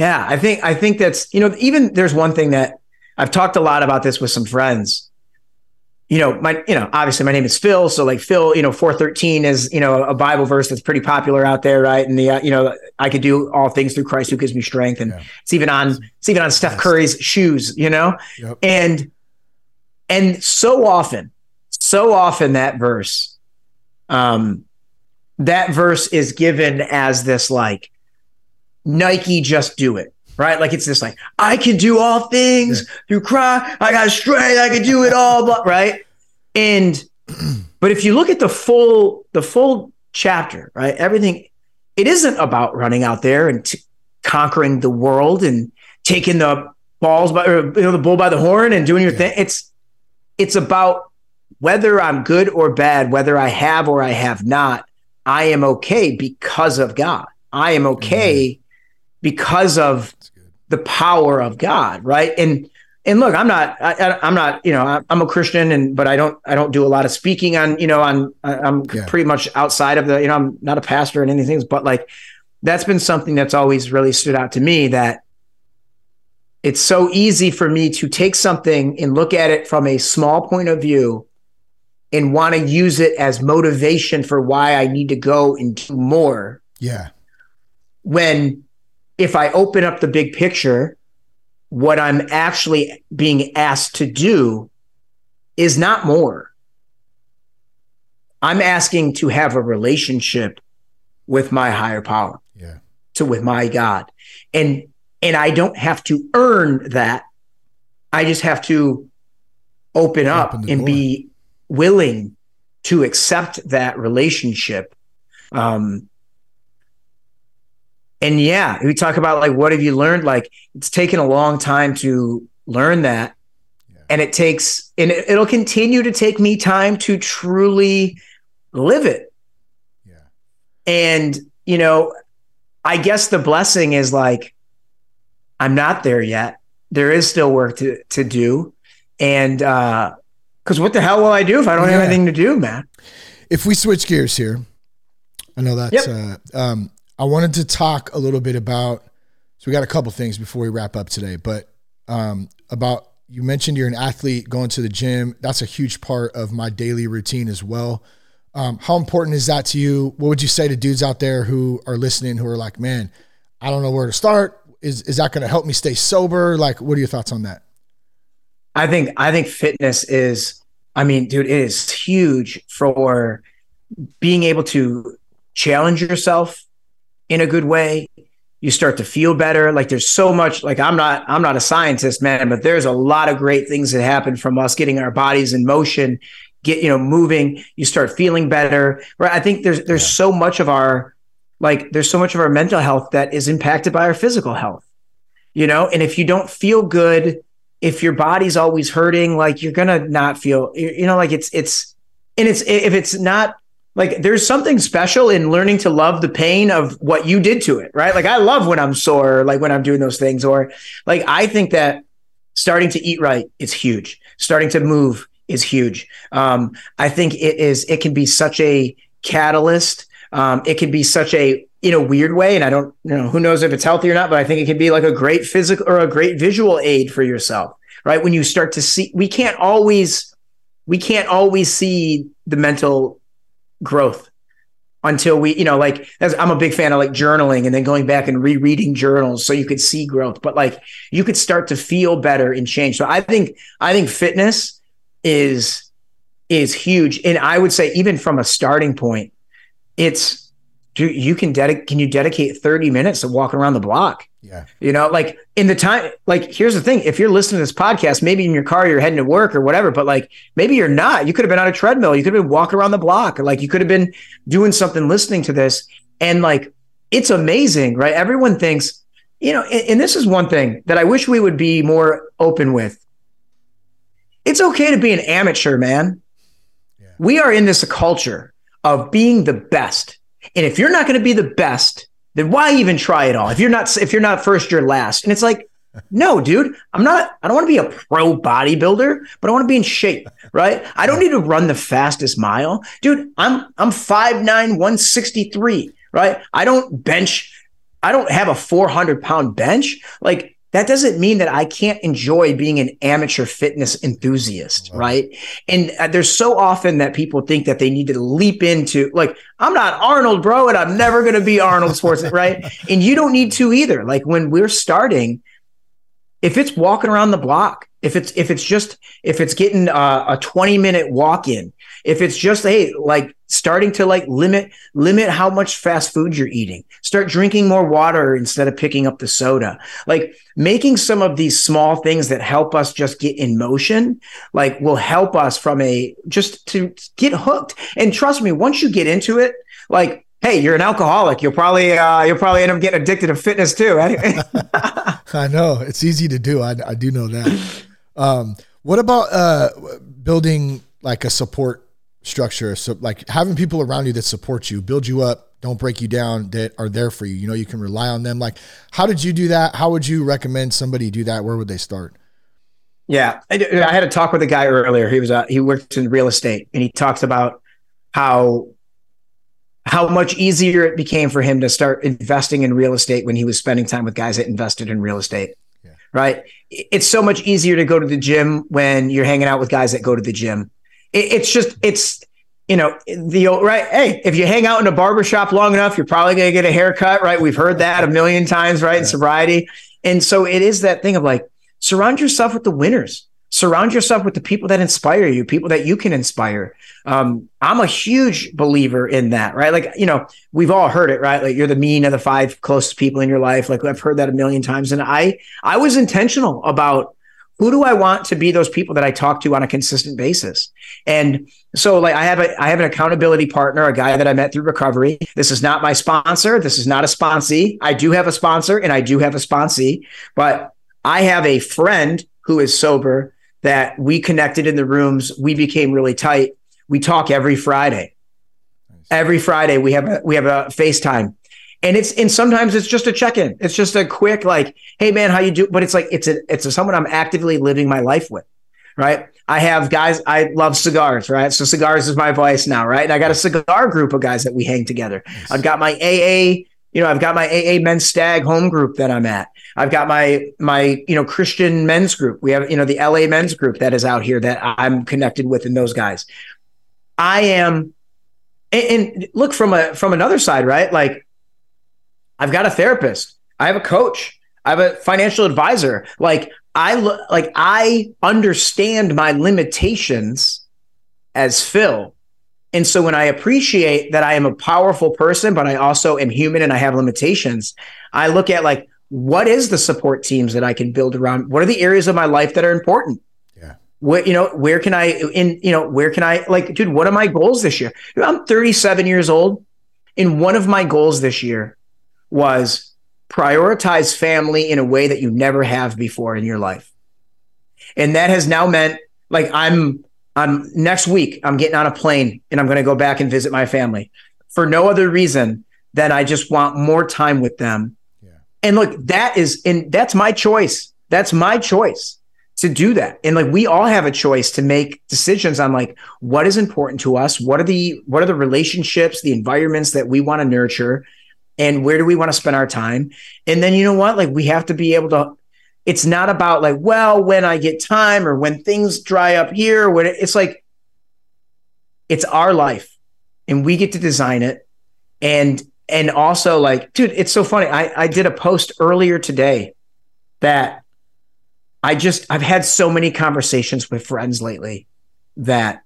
yeah, I think that's, you know, even there's one thing that I've talked a lot about this with some friends. You know, obviously my name is Phil. So like Phil, you know, 4:13 is, you know, a Bible verse that's pretty popular out there. Right. And the, you know, I could do all things through Christ who gives me strength. And yeah, it's even on Steph Curry's shoes, you know, yep. And so often that verse is given as this, like, Nike, just do it. Right? Like it's just like, I can do all things, yeah, through Christ. I got strength. I can do it all. But right. But if you look at the full chapter, right, everything, it isn't about running out there and conquering the world and taking the bull by the horn and doing your, yeah, thing. It's about whether I'm good or bad, whether I have or I have not, I am okay because of God. I am okay, mm-hmm, because of the power of God, right? And look, I'm not, you know, I'm a Christian, but I don't do a lot of speaking on, you know, I'm, yeah, pretty much outside of the, you know, I'm not a pastor and anything, but like that's been something that's always really stood out to me, that it's so easy for me to take something and look at it from a small point of view and want to use it as motivation for why I need to go and do more. Yeah. When, if I open up the big picture, what I'm actually being asked to do is not more. I'm asking to have a relationship with my higher power, yeah, to with my God. And I don't have to earn that. I just have to open up and door, be willing to accept that relationship. And yeah, we talk about like, what have you learned? Like it's taken a long time to learn that. Yeah. And it takes, and it'll continue to take me time to truly live it. Yeah. And, you know, I guess the blessing is like, I'm not there yet. There is still work to do. And, 'cause what the hell will I do if I don't, yeah, have anything to do, man? If we switch gears here, I know that's, yep, I wanted to talk a little bit about, so we got a couple things before we wrap up today, but about, you mentioned you're an athlete, going to the gym. That's a huge part of my daily routine as well. How important is that to you? What would you say to dudes out there who are listening, who are like, man, I don't know where to start. Is that going to help me stay sober? Like, what are your thoughts on that? I think fitness is, I mean, dude, it is huge for being able to challenge yourself in a good way. You start to feel better. Like there's so much, like I'm not a scientist, man, but there's a lot of great things that happen from us getting our bodies in motion, moving, you start feeling better. Right. I think there's yeah, so much of our, like there's so much of our mental health that is impacted by our physical health, you know? And if you don't feel good, if your body's always hurting, like you're going to not feel, you know, like if it's not, like there's something special in learning to love the pain of what you did to it, right? Like I love when I'm sore, like when I'm doing those things, or like, I think that starting to eat right is huge. Starting to move is huge. I think it can be such a catalyst. It can be such a, in a weird way, and I don't, you know, who knows if it's healthy or not, but I think it can be like a great physical or a great visual aid for yourself. right? When you start to see, we can't always see the mental growth until we, you know, like, I'm a big fan of like journaling and then going back and rereading journals so you could see growth, but like you could start to feel better and change. So I think fitness is huge. And I would say even from a starting point, it's, can you dedicate 30 minutes to walking around the block? Yeah. You know, like in the time, like, here's the thing. If you're listening to this podcast, maybe in your car, you're heading to work or whatever, but like, maybe you're not, you could have been on a treadmill. You could have been walking around the block. Or like you could have been doing something, listening to this. And like, it's amazing, right? Everyone thinks, you know, and this is one thing that I wish we would be more open with. It's okay to be an amateur, man. Yeah. We are in this culture of being the best. And if you're not going to be the best, then why even try it all? If you're not first, you're last. And it's like, no, dude, I don't want to be a pro bodybuilder, but I want to be in shape, right? I don't need to run the fastest mile. Dude, I'm 5'9", 163, right? I don't have a 400-pound bench. Like, that doesn't mean that I can't enjoy being an amateur fitness enthusiast, right? And there's so often that people think that they need to leap into, like, I'm not Arnold, bro, and I'm never going to be Arnold Schwarzenegger, right? And you don't need to either. Like, when we're starting, if it's walking around the block, if it's getting a 20-minute walk in, if it's just, hey, like starting to like limit how much fast food you're eating, start drinking more water instead of picking up the soda, like making some of these small things that help us just get in motion, like will help us just to get hooked. And trust me, once you get into it, like, hey, you're an alcoholic. You'll probably end up getting addicted to fitness too. Right? I know it's easy to do. I do know that. What about building like a support structure? So like having people around you that support you, build you up, don't break you down, that are there for you. You know, you can rely on them. Like, how did you do that? How would you recommend somebody do that? Where would they start? Yeah. I had a talk with a guy earlier. He worked in real estate, and he talks about how much easier it became for him to start investing in real estate when he was spending time with guys that invested in real estate. Yeah. Right? It's so much easier to go to the gym when you're hanging out with guys that go to the gym. Hey, if you hang out in a barbershop long enough, you're probably going to get a haircut, right? We've heard that a million times, right? Yeah. In sobriety. And so it is that thing of like, surround yourself with the winners. Surround yourself with the people that inspire you, people that you can inspire. I'm a huge believer in that, right? Like, you know, we've all heard it, right? Like, you're the mean of the five closest people in your life. Like, I've heard that a million times. And I was intentional about who do I want to be those people that I talk to on a consistent basis. And so like, I have an accountability partner, a guy that I met through recovery. This is not my sponsor. This is not a sponsee. I do have a sponsor and I do have a sponsee, but I have a friend who is sober that we connected in the rooms. We became really tight. We talk every Friday. Nice. Every Friday we have a FaceTime. And sometimes it's just a check-in. It's just a quick like, hey man, how you do? But it's like, it's someone I'm actively living my life with, right? I have guys, I love cigars, right? So cigars is my vice now, right? And I got a cigar group of guys that we hang together. Nice. I've got my AA men's stag home group that I'm at. I've got my, you know, Christian men's group. We have, you know, the LA men's group that is out here that I'm connected with, and those guys. I am, and look from another side, right? Like, I've got a therapist. I have a coach. I have a financial advisor. Like, I understand my limitations as Phil. And so when I appreciate that I am a powerful person, but I also am human and I have limitations, I look at like, what is the support teams that I can build around? What are the areas of my life that are important? Yeah. Where can I, what are my goals this year? I'm 37 years old. And one of my goals this year was prioritize family in a way that you never have before in your life. And that has now meant like, I'm next week, I'm getting on a plane and I'm going to go back and visit my family for no other reason than I just want more time with them. Yeah. And look, that's my choice. That's my choice to do that. And like, we all have a choice to make decisions on like, what is important to us? What are the relationships, the environments that we want to nurture, and where do we want to spend our time? And then, you know what? Like, we have to be able to It's not about like, well, when I get time or when things dry up here, when it's like, it's our life and we get to design it. And also like, dude, it's so funny. I did a post earlier today that I've had so many conversations with friends lately that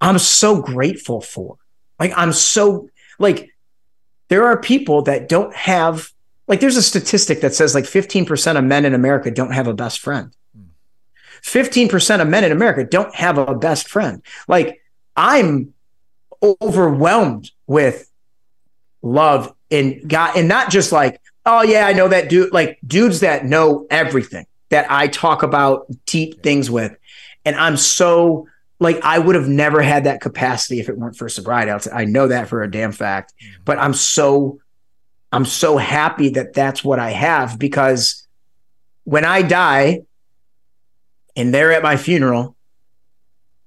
I'm so grateful for. Like, I'm so like, there are people that don't have, like, there's a statistic that says like 15% of men in America don't have a best friend. 15% of men in America don't have a best friend. Like, I'm overwhelmed with love and God, and not just like, oh yeah, I know that dude, like dudes that know everything that I talk about deep things with. And I'm so like, I would have never had that capacity if it weren't for sobriety. I know that for a damn fact, but I'm so happy that that's what I have, because when I die and they're at my funeral,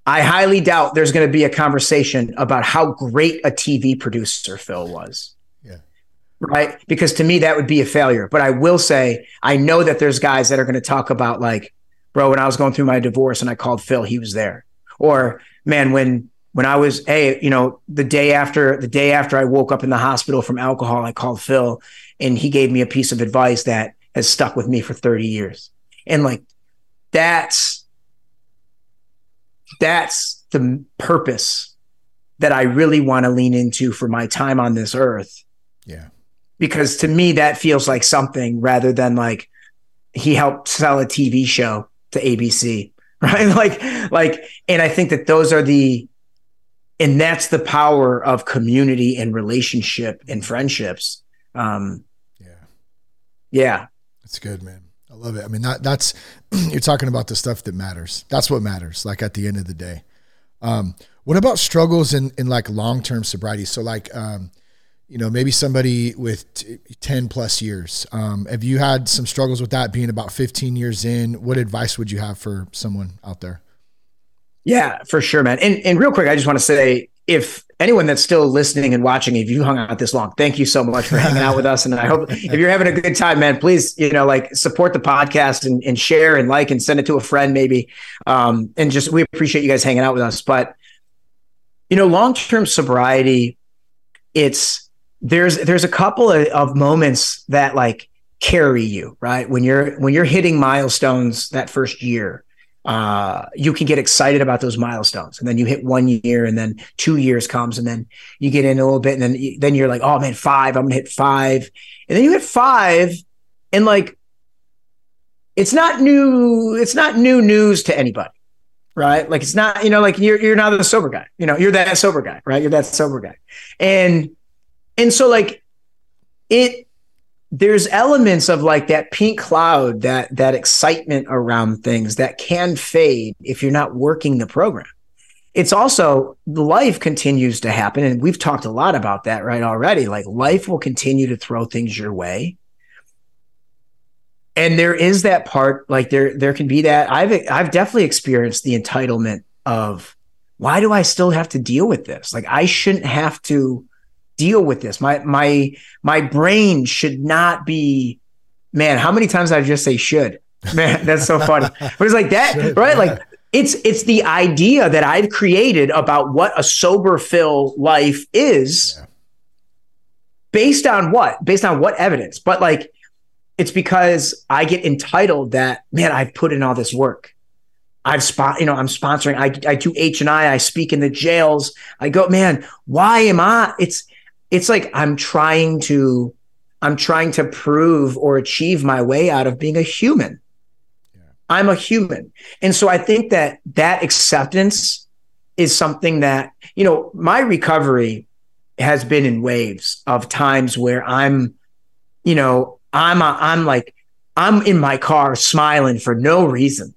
I highly doubt there's going to be a conversation about how great a TV producer Phil was. Yeah. Right? Because to me, that would be a failure. But I will say, I know that there's guys that are going to talk about like, bro, when I was going through my divorce and I called Phil, he was there. Or man, when I was, hey, you know, the day after I woke up in the hospital from alcohol, I called Phil and he gave me a piece of advice that has stuck with me for 30 years. And like, that's the purpose that I really want to lean into for my time on this earth. Yeah. Because to me, that feels like something rather than like he helped sell a TV show to ABC, right? Like, and I think that those are and that's the power of community and relationship and friendships. Yeah. That's good, man. I love it. I mean, that's, you're talking about the stuff that matters. That's what matters. Like at the end of the day, what about struggles in like long-term sobriety? So like, you know, maybe somebody with 10 plus years, have you had some struggles with that being about 15 years in? What advice would you have for someone out there? Yeah, for sure, man. And real quick, I just want to say, if anyone that's still listening and watching, if you hung out this long, thank you so much for hanging out with us. And I hope if you're having a good time, man, please, you know, like support the podcast and share and like, and send it to a friend maybe. And just, we appreciate you guys hanging out with us, but you know, long-term sobriety, there's a couple of moments that like carry you, right? When you're hitting milestones that first year, you can get excited about those milestones, and then you hit 1 year, and then 2 years comes, and then you get in a little bit, and then you're like, oh man, 5, I'm gonna hit 5. And then you hit 5 and like, it's not new news to anybody, right? Like it's not, you know, like you're not the sober guy, you know, you're that sober guy, right? You're that sober guy. And so like there's elements of like that pink cloud, that excitement around things that can fade if you're not working the program. It's also, life continues to happen. And we've talked a lot about that, right, already. Like life will continue to throw things your way. And there is that part, like there can be that. I've definitely experienced the entitlement of, why do I still have to deal with this? Like I shouldn't have to deal with this. My brain should not be, man, how many times I just say should, man, that's so funny. But it's like that, should, right? Yeah. Like it's the idea that I've created about what a sober Phil life is, yeah, based on what evidence, but like, it's because I get entitled that, man, I've put in all this work. I'm sponsoring, I do H&I, I speak in the jails. I go, man, why am I, it's like I'm trying to prove or achieve my way out of being a human. Yeah. I'm a human. And so I think that acceptance is something that, you know, my recovery has been in waves of times where I'm, you know, I'm in my car smiling for no reason.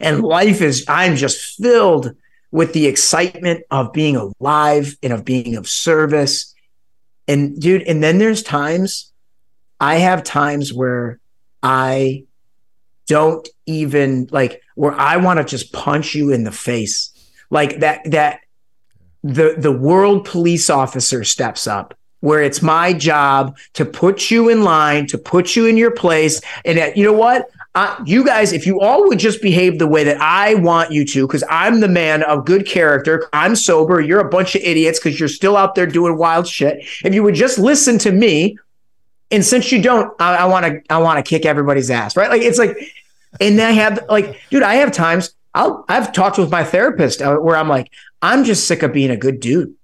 And life is, I'm just filled with the excitement of being alive and of being of service. And dude, and then there's times, I have times where I don't even like, where I want to just punch you in the face. Like that the world police officer steps up where it's my job to put you in line, to put you in your place. And you know what? You guys, if you all would just behave the way that I want you to, because I'm the man of good character, I'm sober, you're a bunch of idiots because you're still out there doing wild shit. If you would just listen to me, and since you don't, I want to kick everybody's ass, right? Like, it's like, and then I have like, dude, I have times I've talked with my therapist where I'm like, I'm just sick of being a good dude.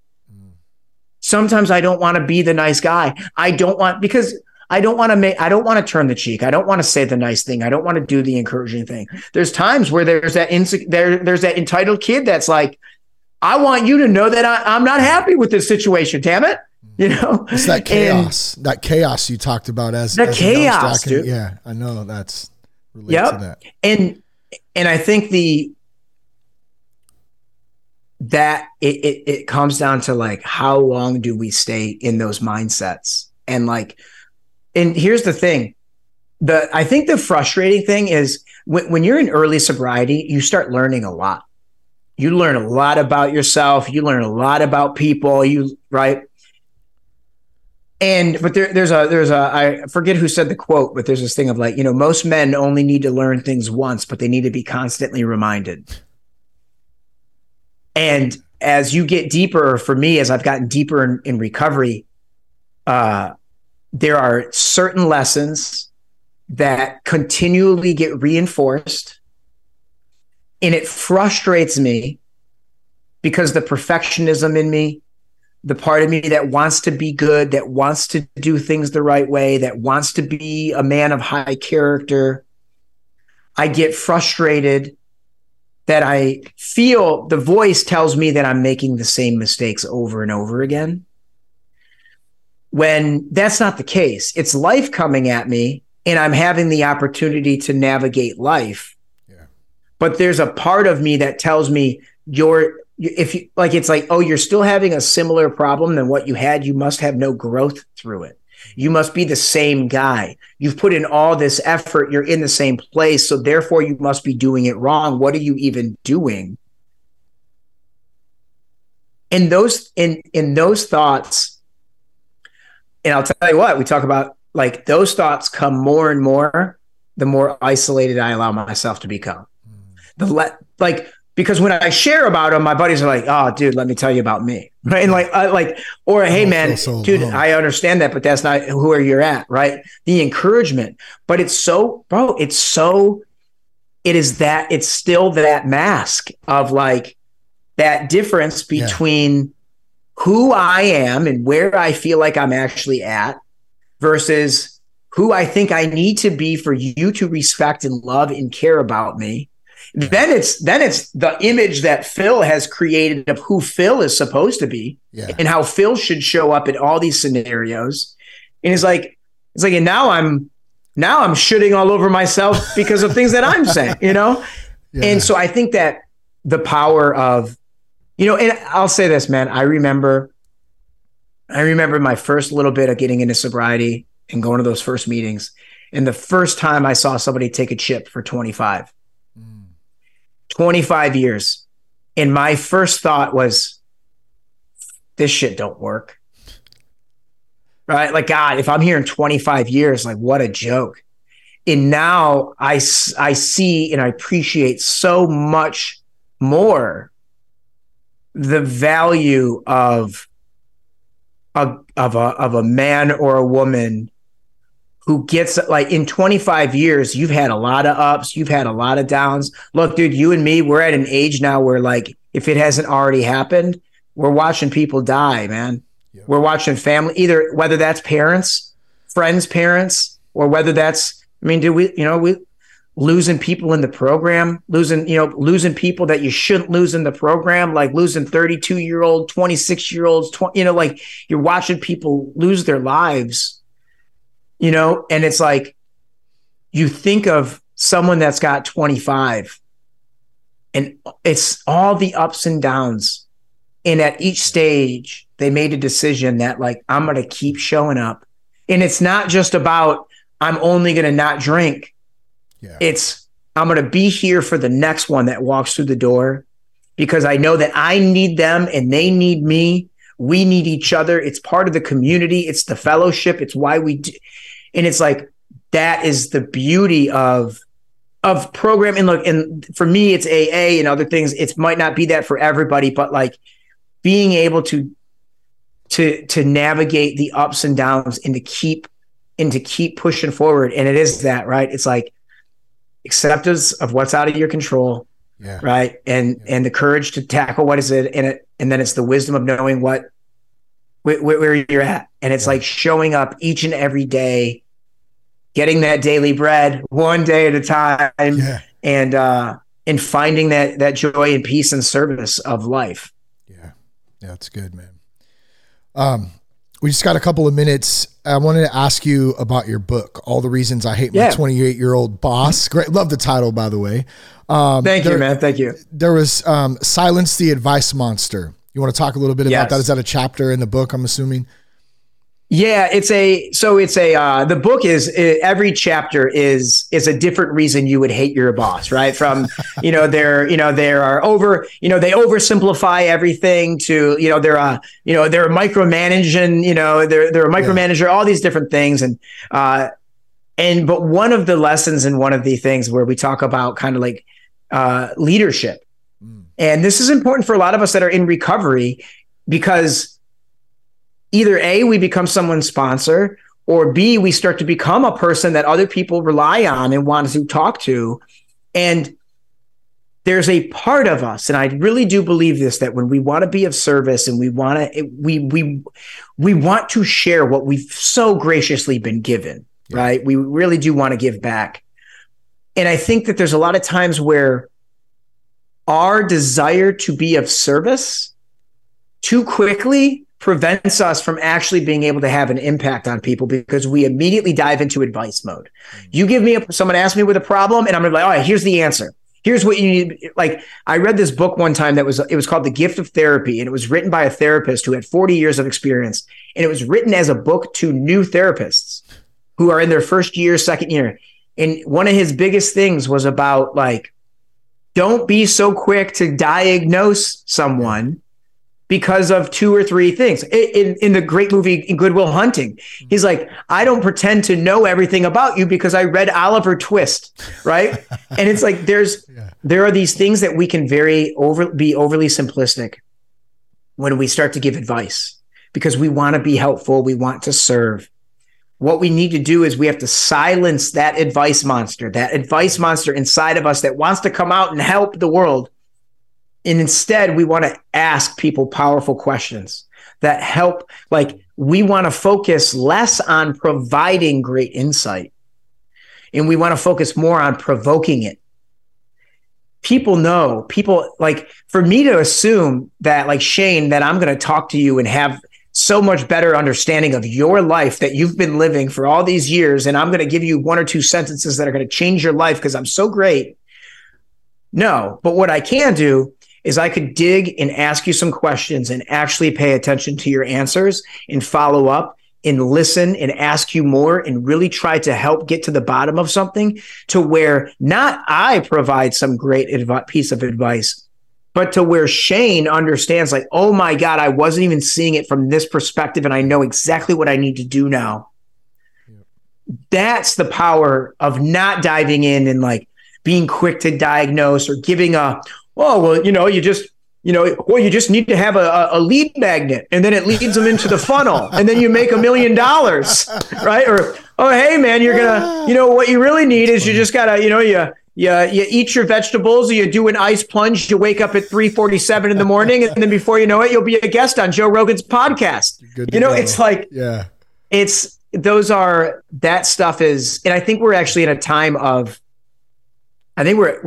Sometimes I don't want to be the nice guy. I don't want to turn the cheek. I don't want to say the nice thing. I don't want to do the encouraging thing. There's times where there's that entitled kid that's like, I want you to know that I'm not happy with this situation. Damn it. You know, it's that chaos, and that chaos you talked about as chaos. Dude. Yeah, I know that's related to that. And I think it comes down to like, how long do we stay in those mindsets? And like, and here's the thing, I think the frustrating thing is when you're in early sobriety, you start learning a lot. You learn a lot about yourself. You learn a lot about people. Right. And, but there's a, I forget who said the quote, but there's this thing of like, you know, most men only need to learn things once, but they need to be constantly reminded. And as you get deeper, for me, as I've gotten deeper in recovery, there are certain lessons that continually get reinforced, and it frustrates me because the perfectionism in me, the part of me that wants to be good, that wants to do things the right way, that wants to be a man of high character, I get frustrated that I feel the voice tells me that I'm making the same mistakes over and over again, when that's not the case. It's life coming at me, and I'm having the opportunity to navigate life. Yeah. But there's a part of me that tells me you're still having a similar problem than what you had. You must have no growth through it. You must be the same guy. You've put in all this effort. You're in the same place. So therefore you must be doing it wrong. What are you even doing? And those, in those thoughts, and I'll tell you what, we talk about like those thoughts come more and more the more isolated I allow myself to become. Because when I share about them, my buddies are like, "Oh, dude, let me tell you about me," right? And or "Hey, man, dude, I understand that, but that's not where you're at," right? The encouragement, but it's still that mask of like that difference between. Yeah. Who I am and where I feel like I'm actually at versus who I think I need to be for you to respect and love and care about me. Yeah. Then it's the image that Phil has created of who Phil is supposed to be and how Phil should show up in all these scenarios. And it's like, and now I'm shitting all over myself because of things that I'm saying, you know? Yeah. And so I think that the power of, you know, and I'll say this, man, I remember my first little bit of getting into sobriety and going to those first meetings. And the first time I saw somebody take a chip for 25 years. And my first thought was, this shit don't work. Right? Like, God, if I'm here in 25 years, like what a joke. And now I see and I appreciate so much more the value of a man or a woman who gets, like, in 25 years, you've had a lot of ups, you've had a lot of downs. Look, dude, you and me, we're at an age now where, like, if it hasn't already happened, we're watching people die, man. Yeah. We're watching family, either whether that's parents, friends' parents, or whether that's, I mean, we losing people in the program, losing people that you shouldn't lose in the program, like losing 32-year-old, 26-year-olds, like you're watching people lose their lives, you know? And it's like, you think of someone that's got 25 and it's all the ups and downs. And at each stage, they made a decision that, like, I'm going to keep showing up. And it's not just about, I'm only going to not drink. Yeah. It's, I'm going to be here for the next one that walks through the door because I know that I need them and they need me. We need each other. It's part of the community. It's the fellowship. It's why we do. And it's like, that is the beauty of program. And look, and for me, it's AA and other things. It might not be that for everybody, but like being able to navigate the ups and downs and to keep pushing forward. And it is that, right? It's like acceptance of what's out of your control. Yeah. Right. And the courage to tackle what is it. And then it's the wisdom of knowing where you're at. And it's like showing up each and every day, getting that daily bread one day at a time, and finding that joy and peace and service of life. Yeah. Yeah. That's good, man. We just got a couple of minutes. I wanted to ask you about your book, All the Reasons I Hate My 28-Year-Old Boss. Great. Love the title, by the way. Thank you, man. Thank you. There was Silence the Advice Monster. You want to talk a little bit about that? Is that a chapter in the book, I'm assuming? Yeah, the book is, every chapter is a different reason you would hate your boss, right? From, they oversimplify everything to, they're a micromanaging, they're a micromanager, all these different things. But one of the lessons and one of the things where we talk about kind of like, leadership. Mm. And this is important for a lot of us that are in recovery, because either A, we become someone's sponsor, or B, we start to become a person that other people rely on and want to talk to. And there's a part of us, and I really do believe this, that when we want to be of service and we want to share what we've so graciously been given, right? We really do want to give back. And I think that there's a lot of times where our desire to be of service too quickly prevents us from actually being able to have an impact on people, because we immediately dive into advice mode. You give me someone asks me with a problem, and I'm gonna be like, all right, here's the answer. Here's what you need. Like, I read this book one time it was called The Gift of Therapy, and it was written by a therapist who had 40 years of experience. And it was written as a book to new therapists who are in their first year, second year. And one of his biggest things was about, like, don't be so quick to diagnose someone because of two or three things. In the great movie, Good Will Hunting, he's like, I don't pretend to know everything about you because I read Oliver Twist, right? And it's like, there are these things that we can be overly simplistic when we start to give advice, because we want to be helpful, we want to serve. What we need to do is we have to silence that advice monster inside of us that wants to come out and help the world. And instead, we want to ask people powerful questions that help. Like, we want to focus less on providing great insight, and we want to focus more on provoking it. People like, for me to assume that, like, Shane, that I'm going to talk to you and have so much better understanding of your life that you've been living for all these years, and I'm going to give you one or two sentences that are going to change your life because I'm so great. No, but what I can do is I could dig and ask you some questions and actually pay attention to your answers and follow up and listen and ask you more and really try to help get to the bottom of something, to where not I provide some great piece of advice, but to where Shane understands, like, oh my God, I wasn't even seeing it from this perspective, and I know exactly what I need to do now. Yeah. That's the power of not diving in and, like, being quick to diagnose or giving a, you just need to have a lead magnet, and then it leads them into the funnel, and then you make $1 million, right? Or, oh, hey man, you're gonna, what you really need is, you just gotta, you eat your vegetables, or you do an ice plunge, you wake up at 3:47 in the morning, and then before you know it, you'll be a guest on Joe Rogan's podcast. That stuff is, and I think we're actually in a time of, I think we're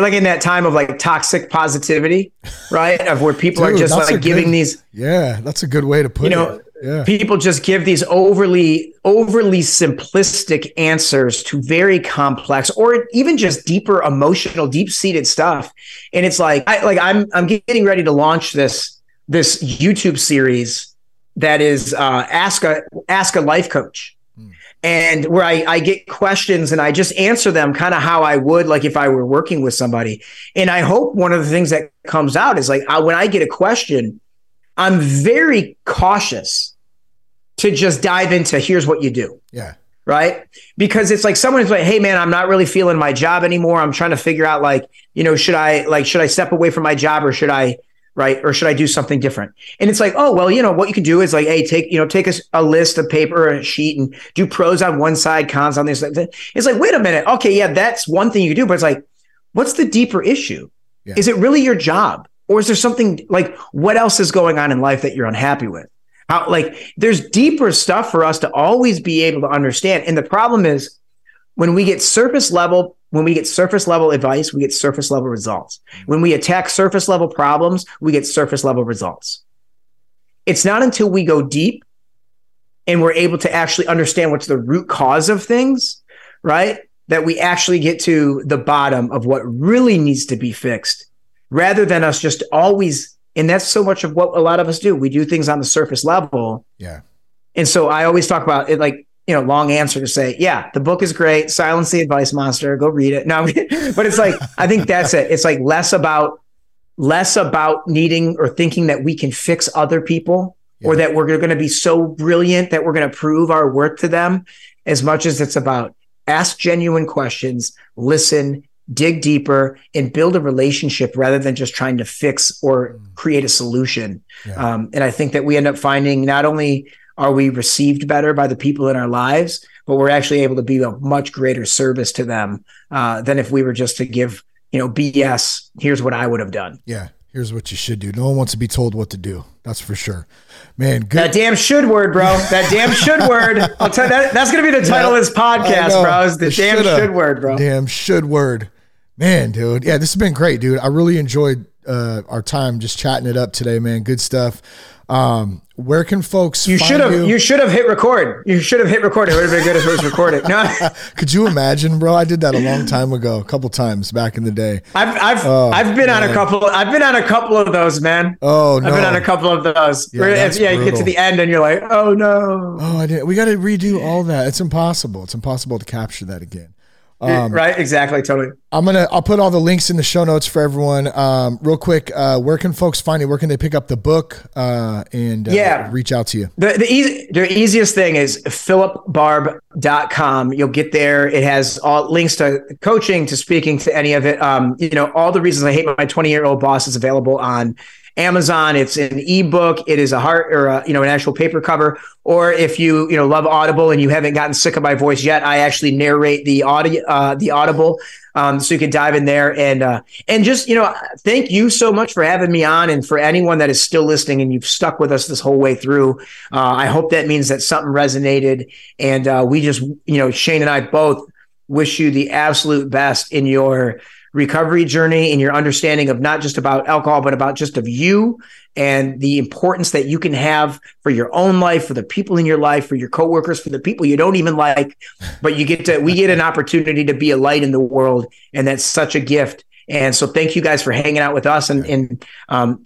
like in that time of, like, toxic positivity, right? Of where people are just like giving these. Yeah, that's a good way to put it. People just give these overly simplistic answers to very complex, or even just deeper emotional, deep-seated stuff. And it's like, I'm getting ready to launch this YouTube series that is Ask a Life Coach. And where I get questions and I just answer them kind of how I would, like, if I were working with somebody. And I hope one of the things that comes out is, like, when I get a question, I'm very cautious to just dive into here's what you do. Yeah. Right. Because it's like someone's like, hey, man, I'm not really feeling my job anymore. I'm trying to figure out, like, you know, should I step away from my job, or should I, right? Or should I do something different? And it's like, oh, well, you know, what you can do is like, hey, take a list of paper or a sheet and do pros on one side, cons on this. It's like, wait a minute. Okay. Yeah. That's one thing you do, but it's like, what's the deeper issue? Yeah. Is it really your job? Or is there something, like, what else is going on in life that you're unhappy with? How, like, there's deeper stuff for us to always be able to understand. And the problem is when we get surface level advice, we get surface level results. When we attack surface level problems, we get surface level results. It's not until we go deep and we're able to actually understand what's the root cause of things, right, that we actually get to the bottom of what really needs to be fixed, rather than us just always. And that's so much of what a lot of us do. We do things on the surface level. Yeah. And so I always talk about it, like, you know, long answer to say, yeah, the book is great. Silence the Advice Monster. Go read it. No, but it's like, I think that's it. It's like less about needing or thinking that we can fix other people, yeah, or that we're going to be so brilliant that we're going to prove our worth to them, as much as it's about ask genuine questions, listen, dig deeper, and build a relationship rather than just trying to fix or create a solution. Yeah. And I think that we end up finding not only are we received better by the people in our lives, but we're actually able to be a much greater service to them than if we were just to give, you know, BS. Here's what I would have done. Yeah. Here's what you should do. No one wants to be told what to do. That's for sure. Man, good. That damn should word, bro. That damn should word. I'll tell you that. That's going to be the title of this podcast, bro. Is the damn should word, bro. Damn should word. Man, dude. Yeah, this has been great, dude. I really enjoyed our time just chatting it up today, man. Good stuff. Where can folks find you? You should have hit record. You should have hit record. It would have been good if it was recorded. No. Could you imagine, bro? I did that a long time ago, a couple times back in the day. I've been on a couple of those, man. Oh no. I've been on a couple of those. Yeah, you get to the end and you're like, oh no. Oh, I did. We got to redo all that. It's impossible. It's impossible to capture that again. Right. Exactly. Totally. I'll put all the links in the show notes for everyone. Real quick, where can folks find you? Where can they pick up the book and reach out to you? The easiest thing is PhillipBarbb.com. You'll get there. It has all links to coaching, to speaking, to any of it. You know, All the Reasons I Hate My 28-Year-Old Boss is available on Amazon. It's an ebook. It is an actual paper cover. Or if you love Audible and you haven't gotten sick of my voice yet, I actually narrate the audio, the Audible. So you can dive in there and just, you know, thank you so much for having me on. And for anyone that is still listening and you've stuck with us this whole way through, I hope that means that something resonated. And we just, you know, Shane and I both wish you the absolute best in your recovery journey and your understanding of not just about alcohol, but about just of you and the importance that you can have for your own life, for the people in your life, for your coworkers, for the people you don't even like, but we get an opportunity to be a light in the world. And that's such a gift. And so thank you guys for hanging out with us. And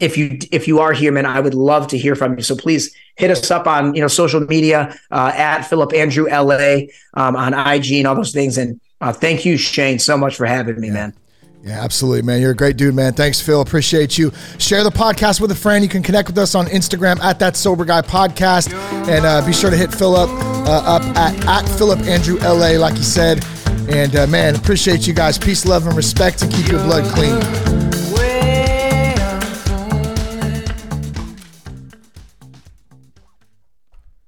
if you are here, man, I would love to hear from you. So please hit us up on, you know, social media, at Phillip Andrew LA, on IG and all those things. And thank you, Shane, so much for having me, man. Yeah, absolutely, man. You're a great dude, man. Thanks, Phil. Appreciate you. Share the podcast with a friend. You can connect with us on Instagram at That Sober Guy Podcast. And be sure to hit Phil up at Phillip Andrew LA, like he said. And, man, appreciate you guys. Peace, love, and respect, and keep your blood clean.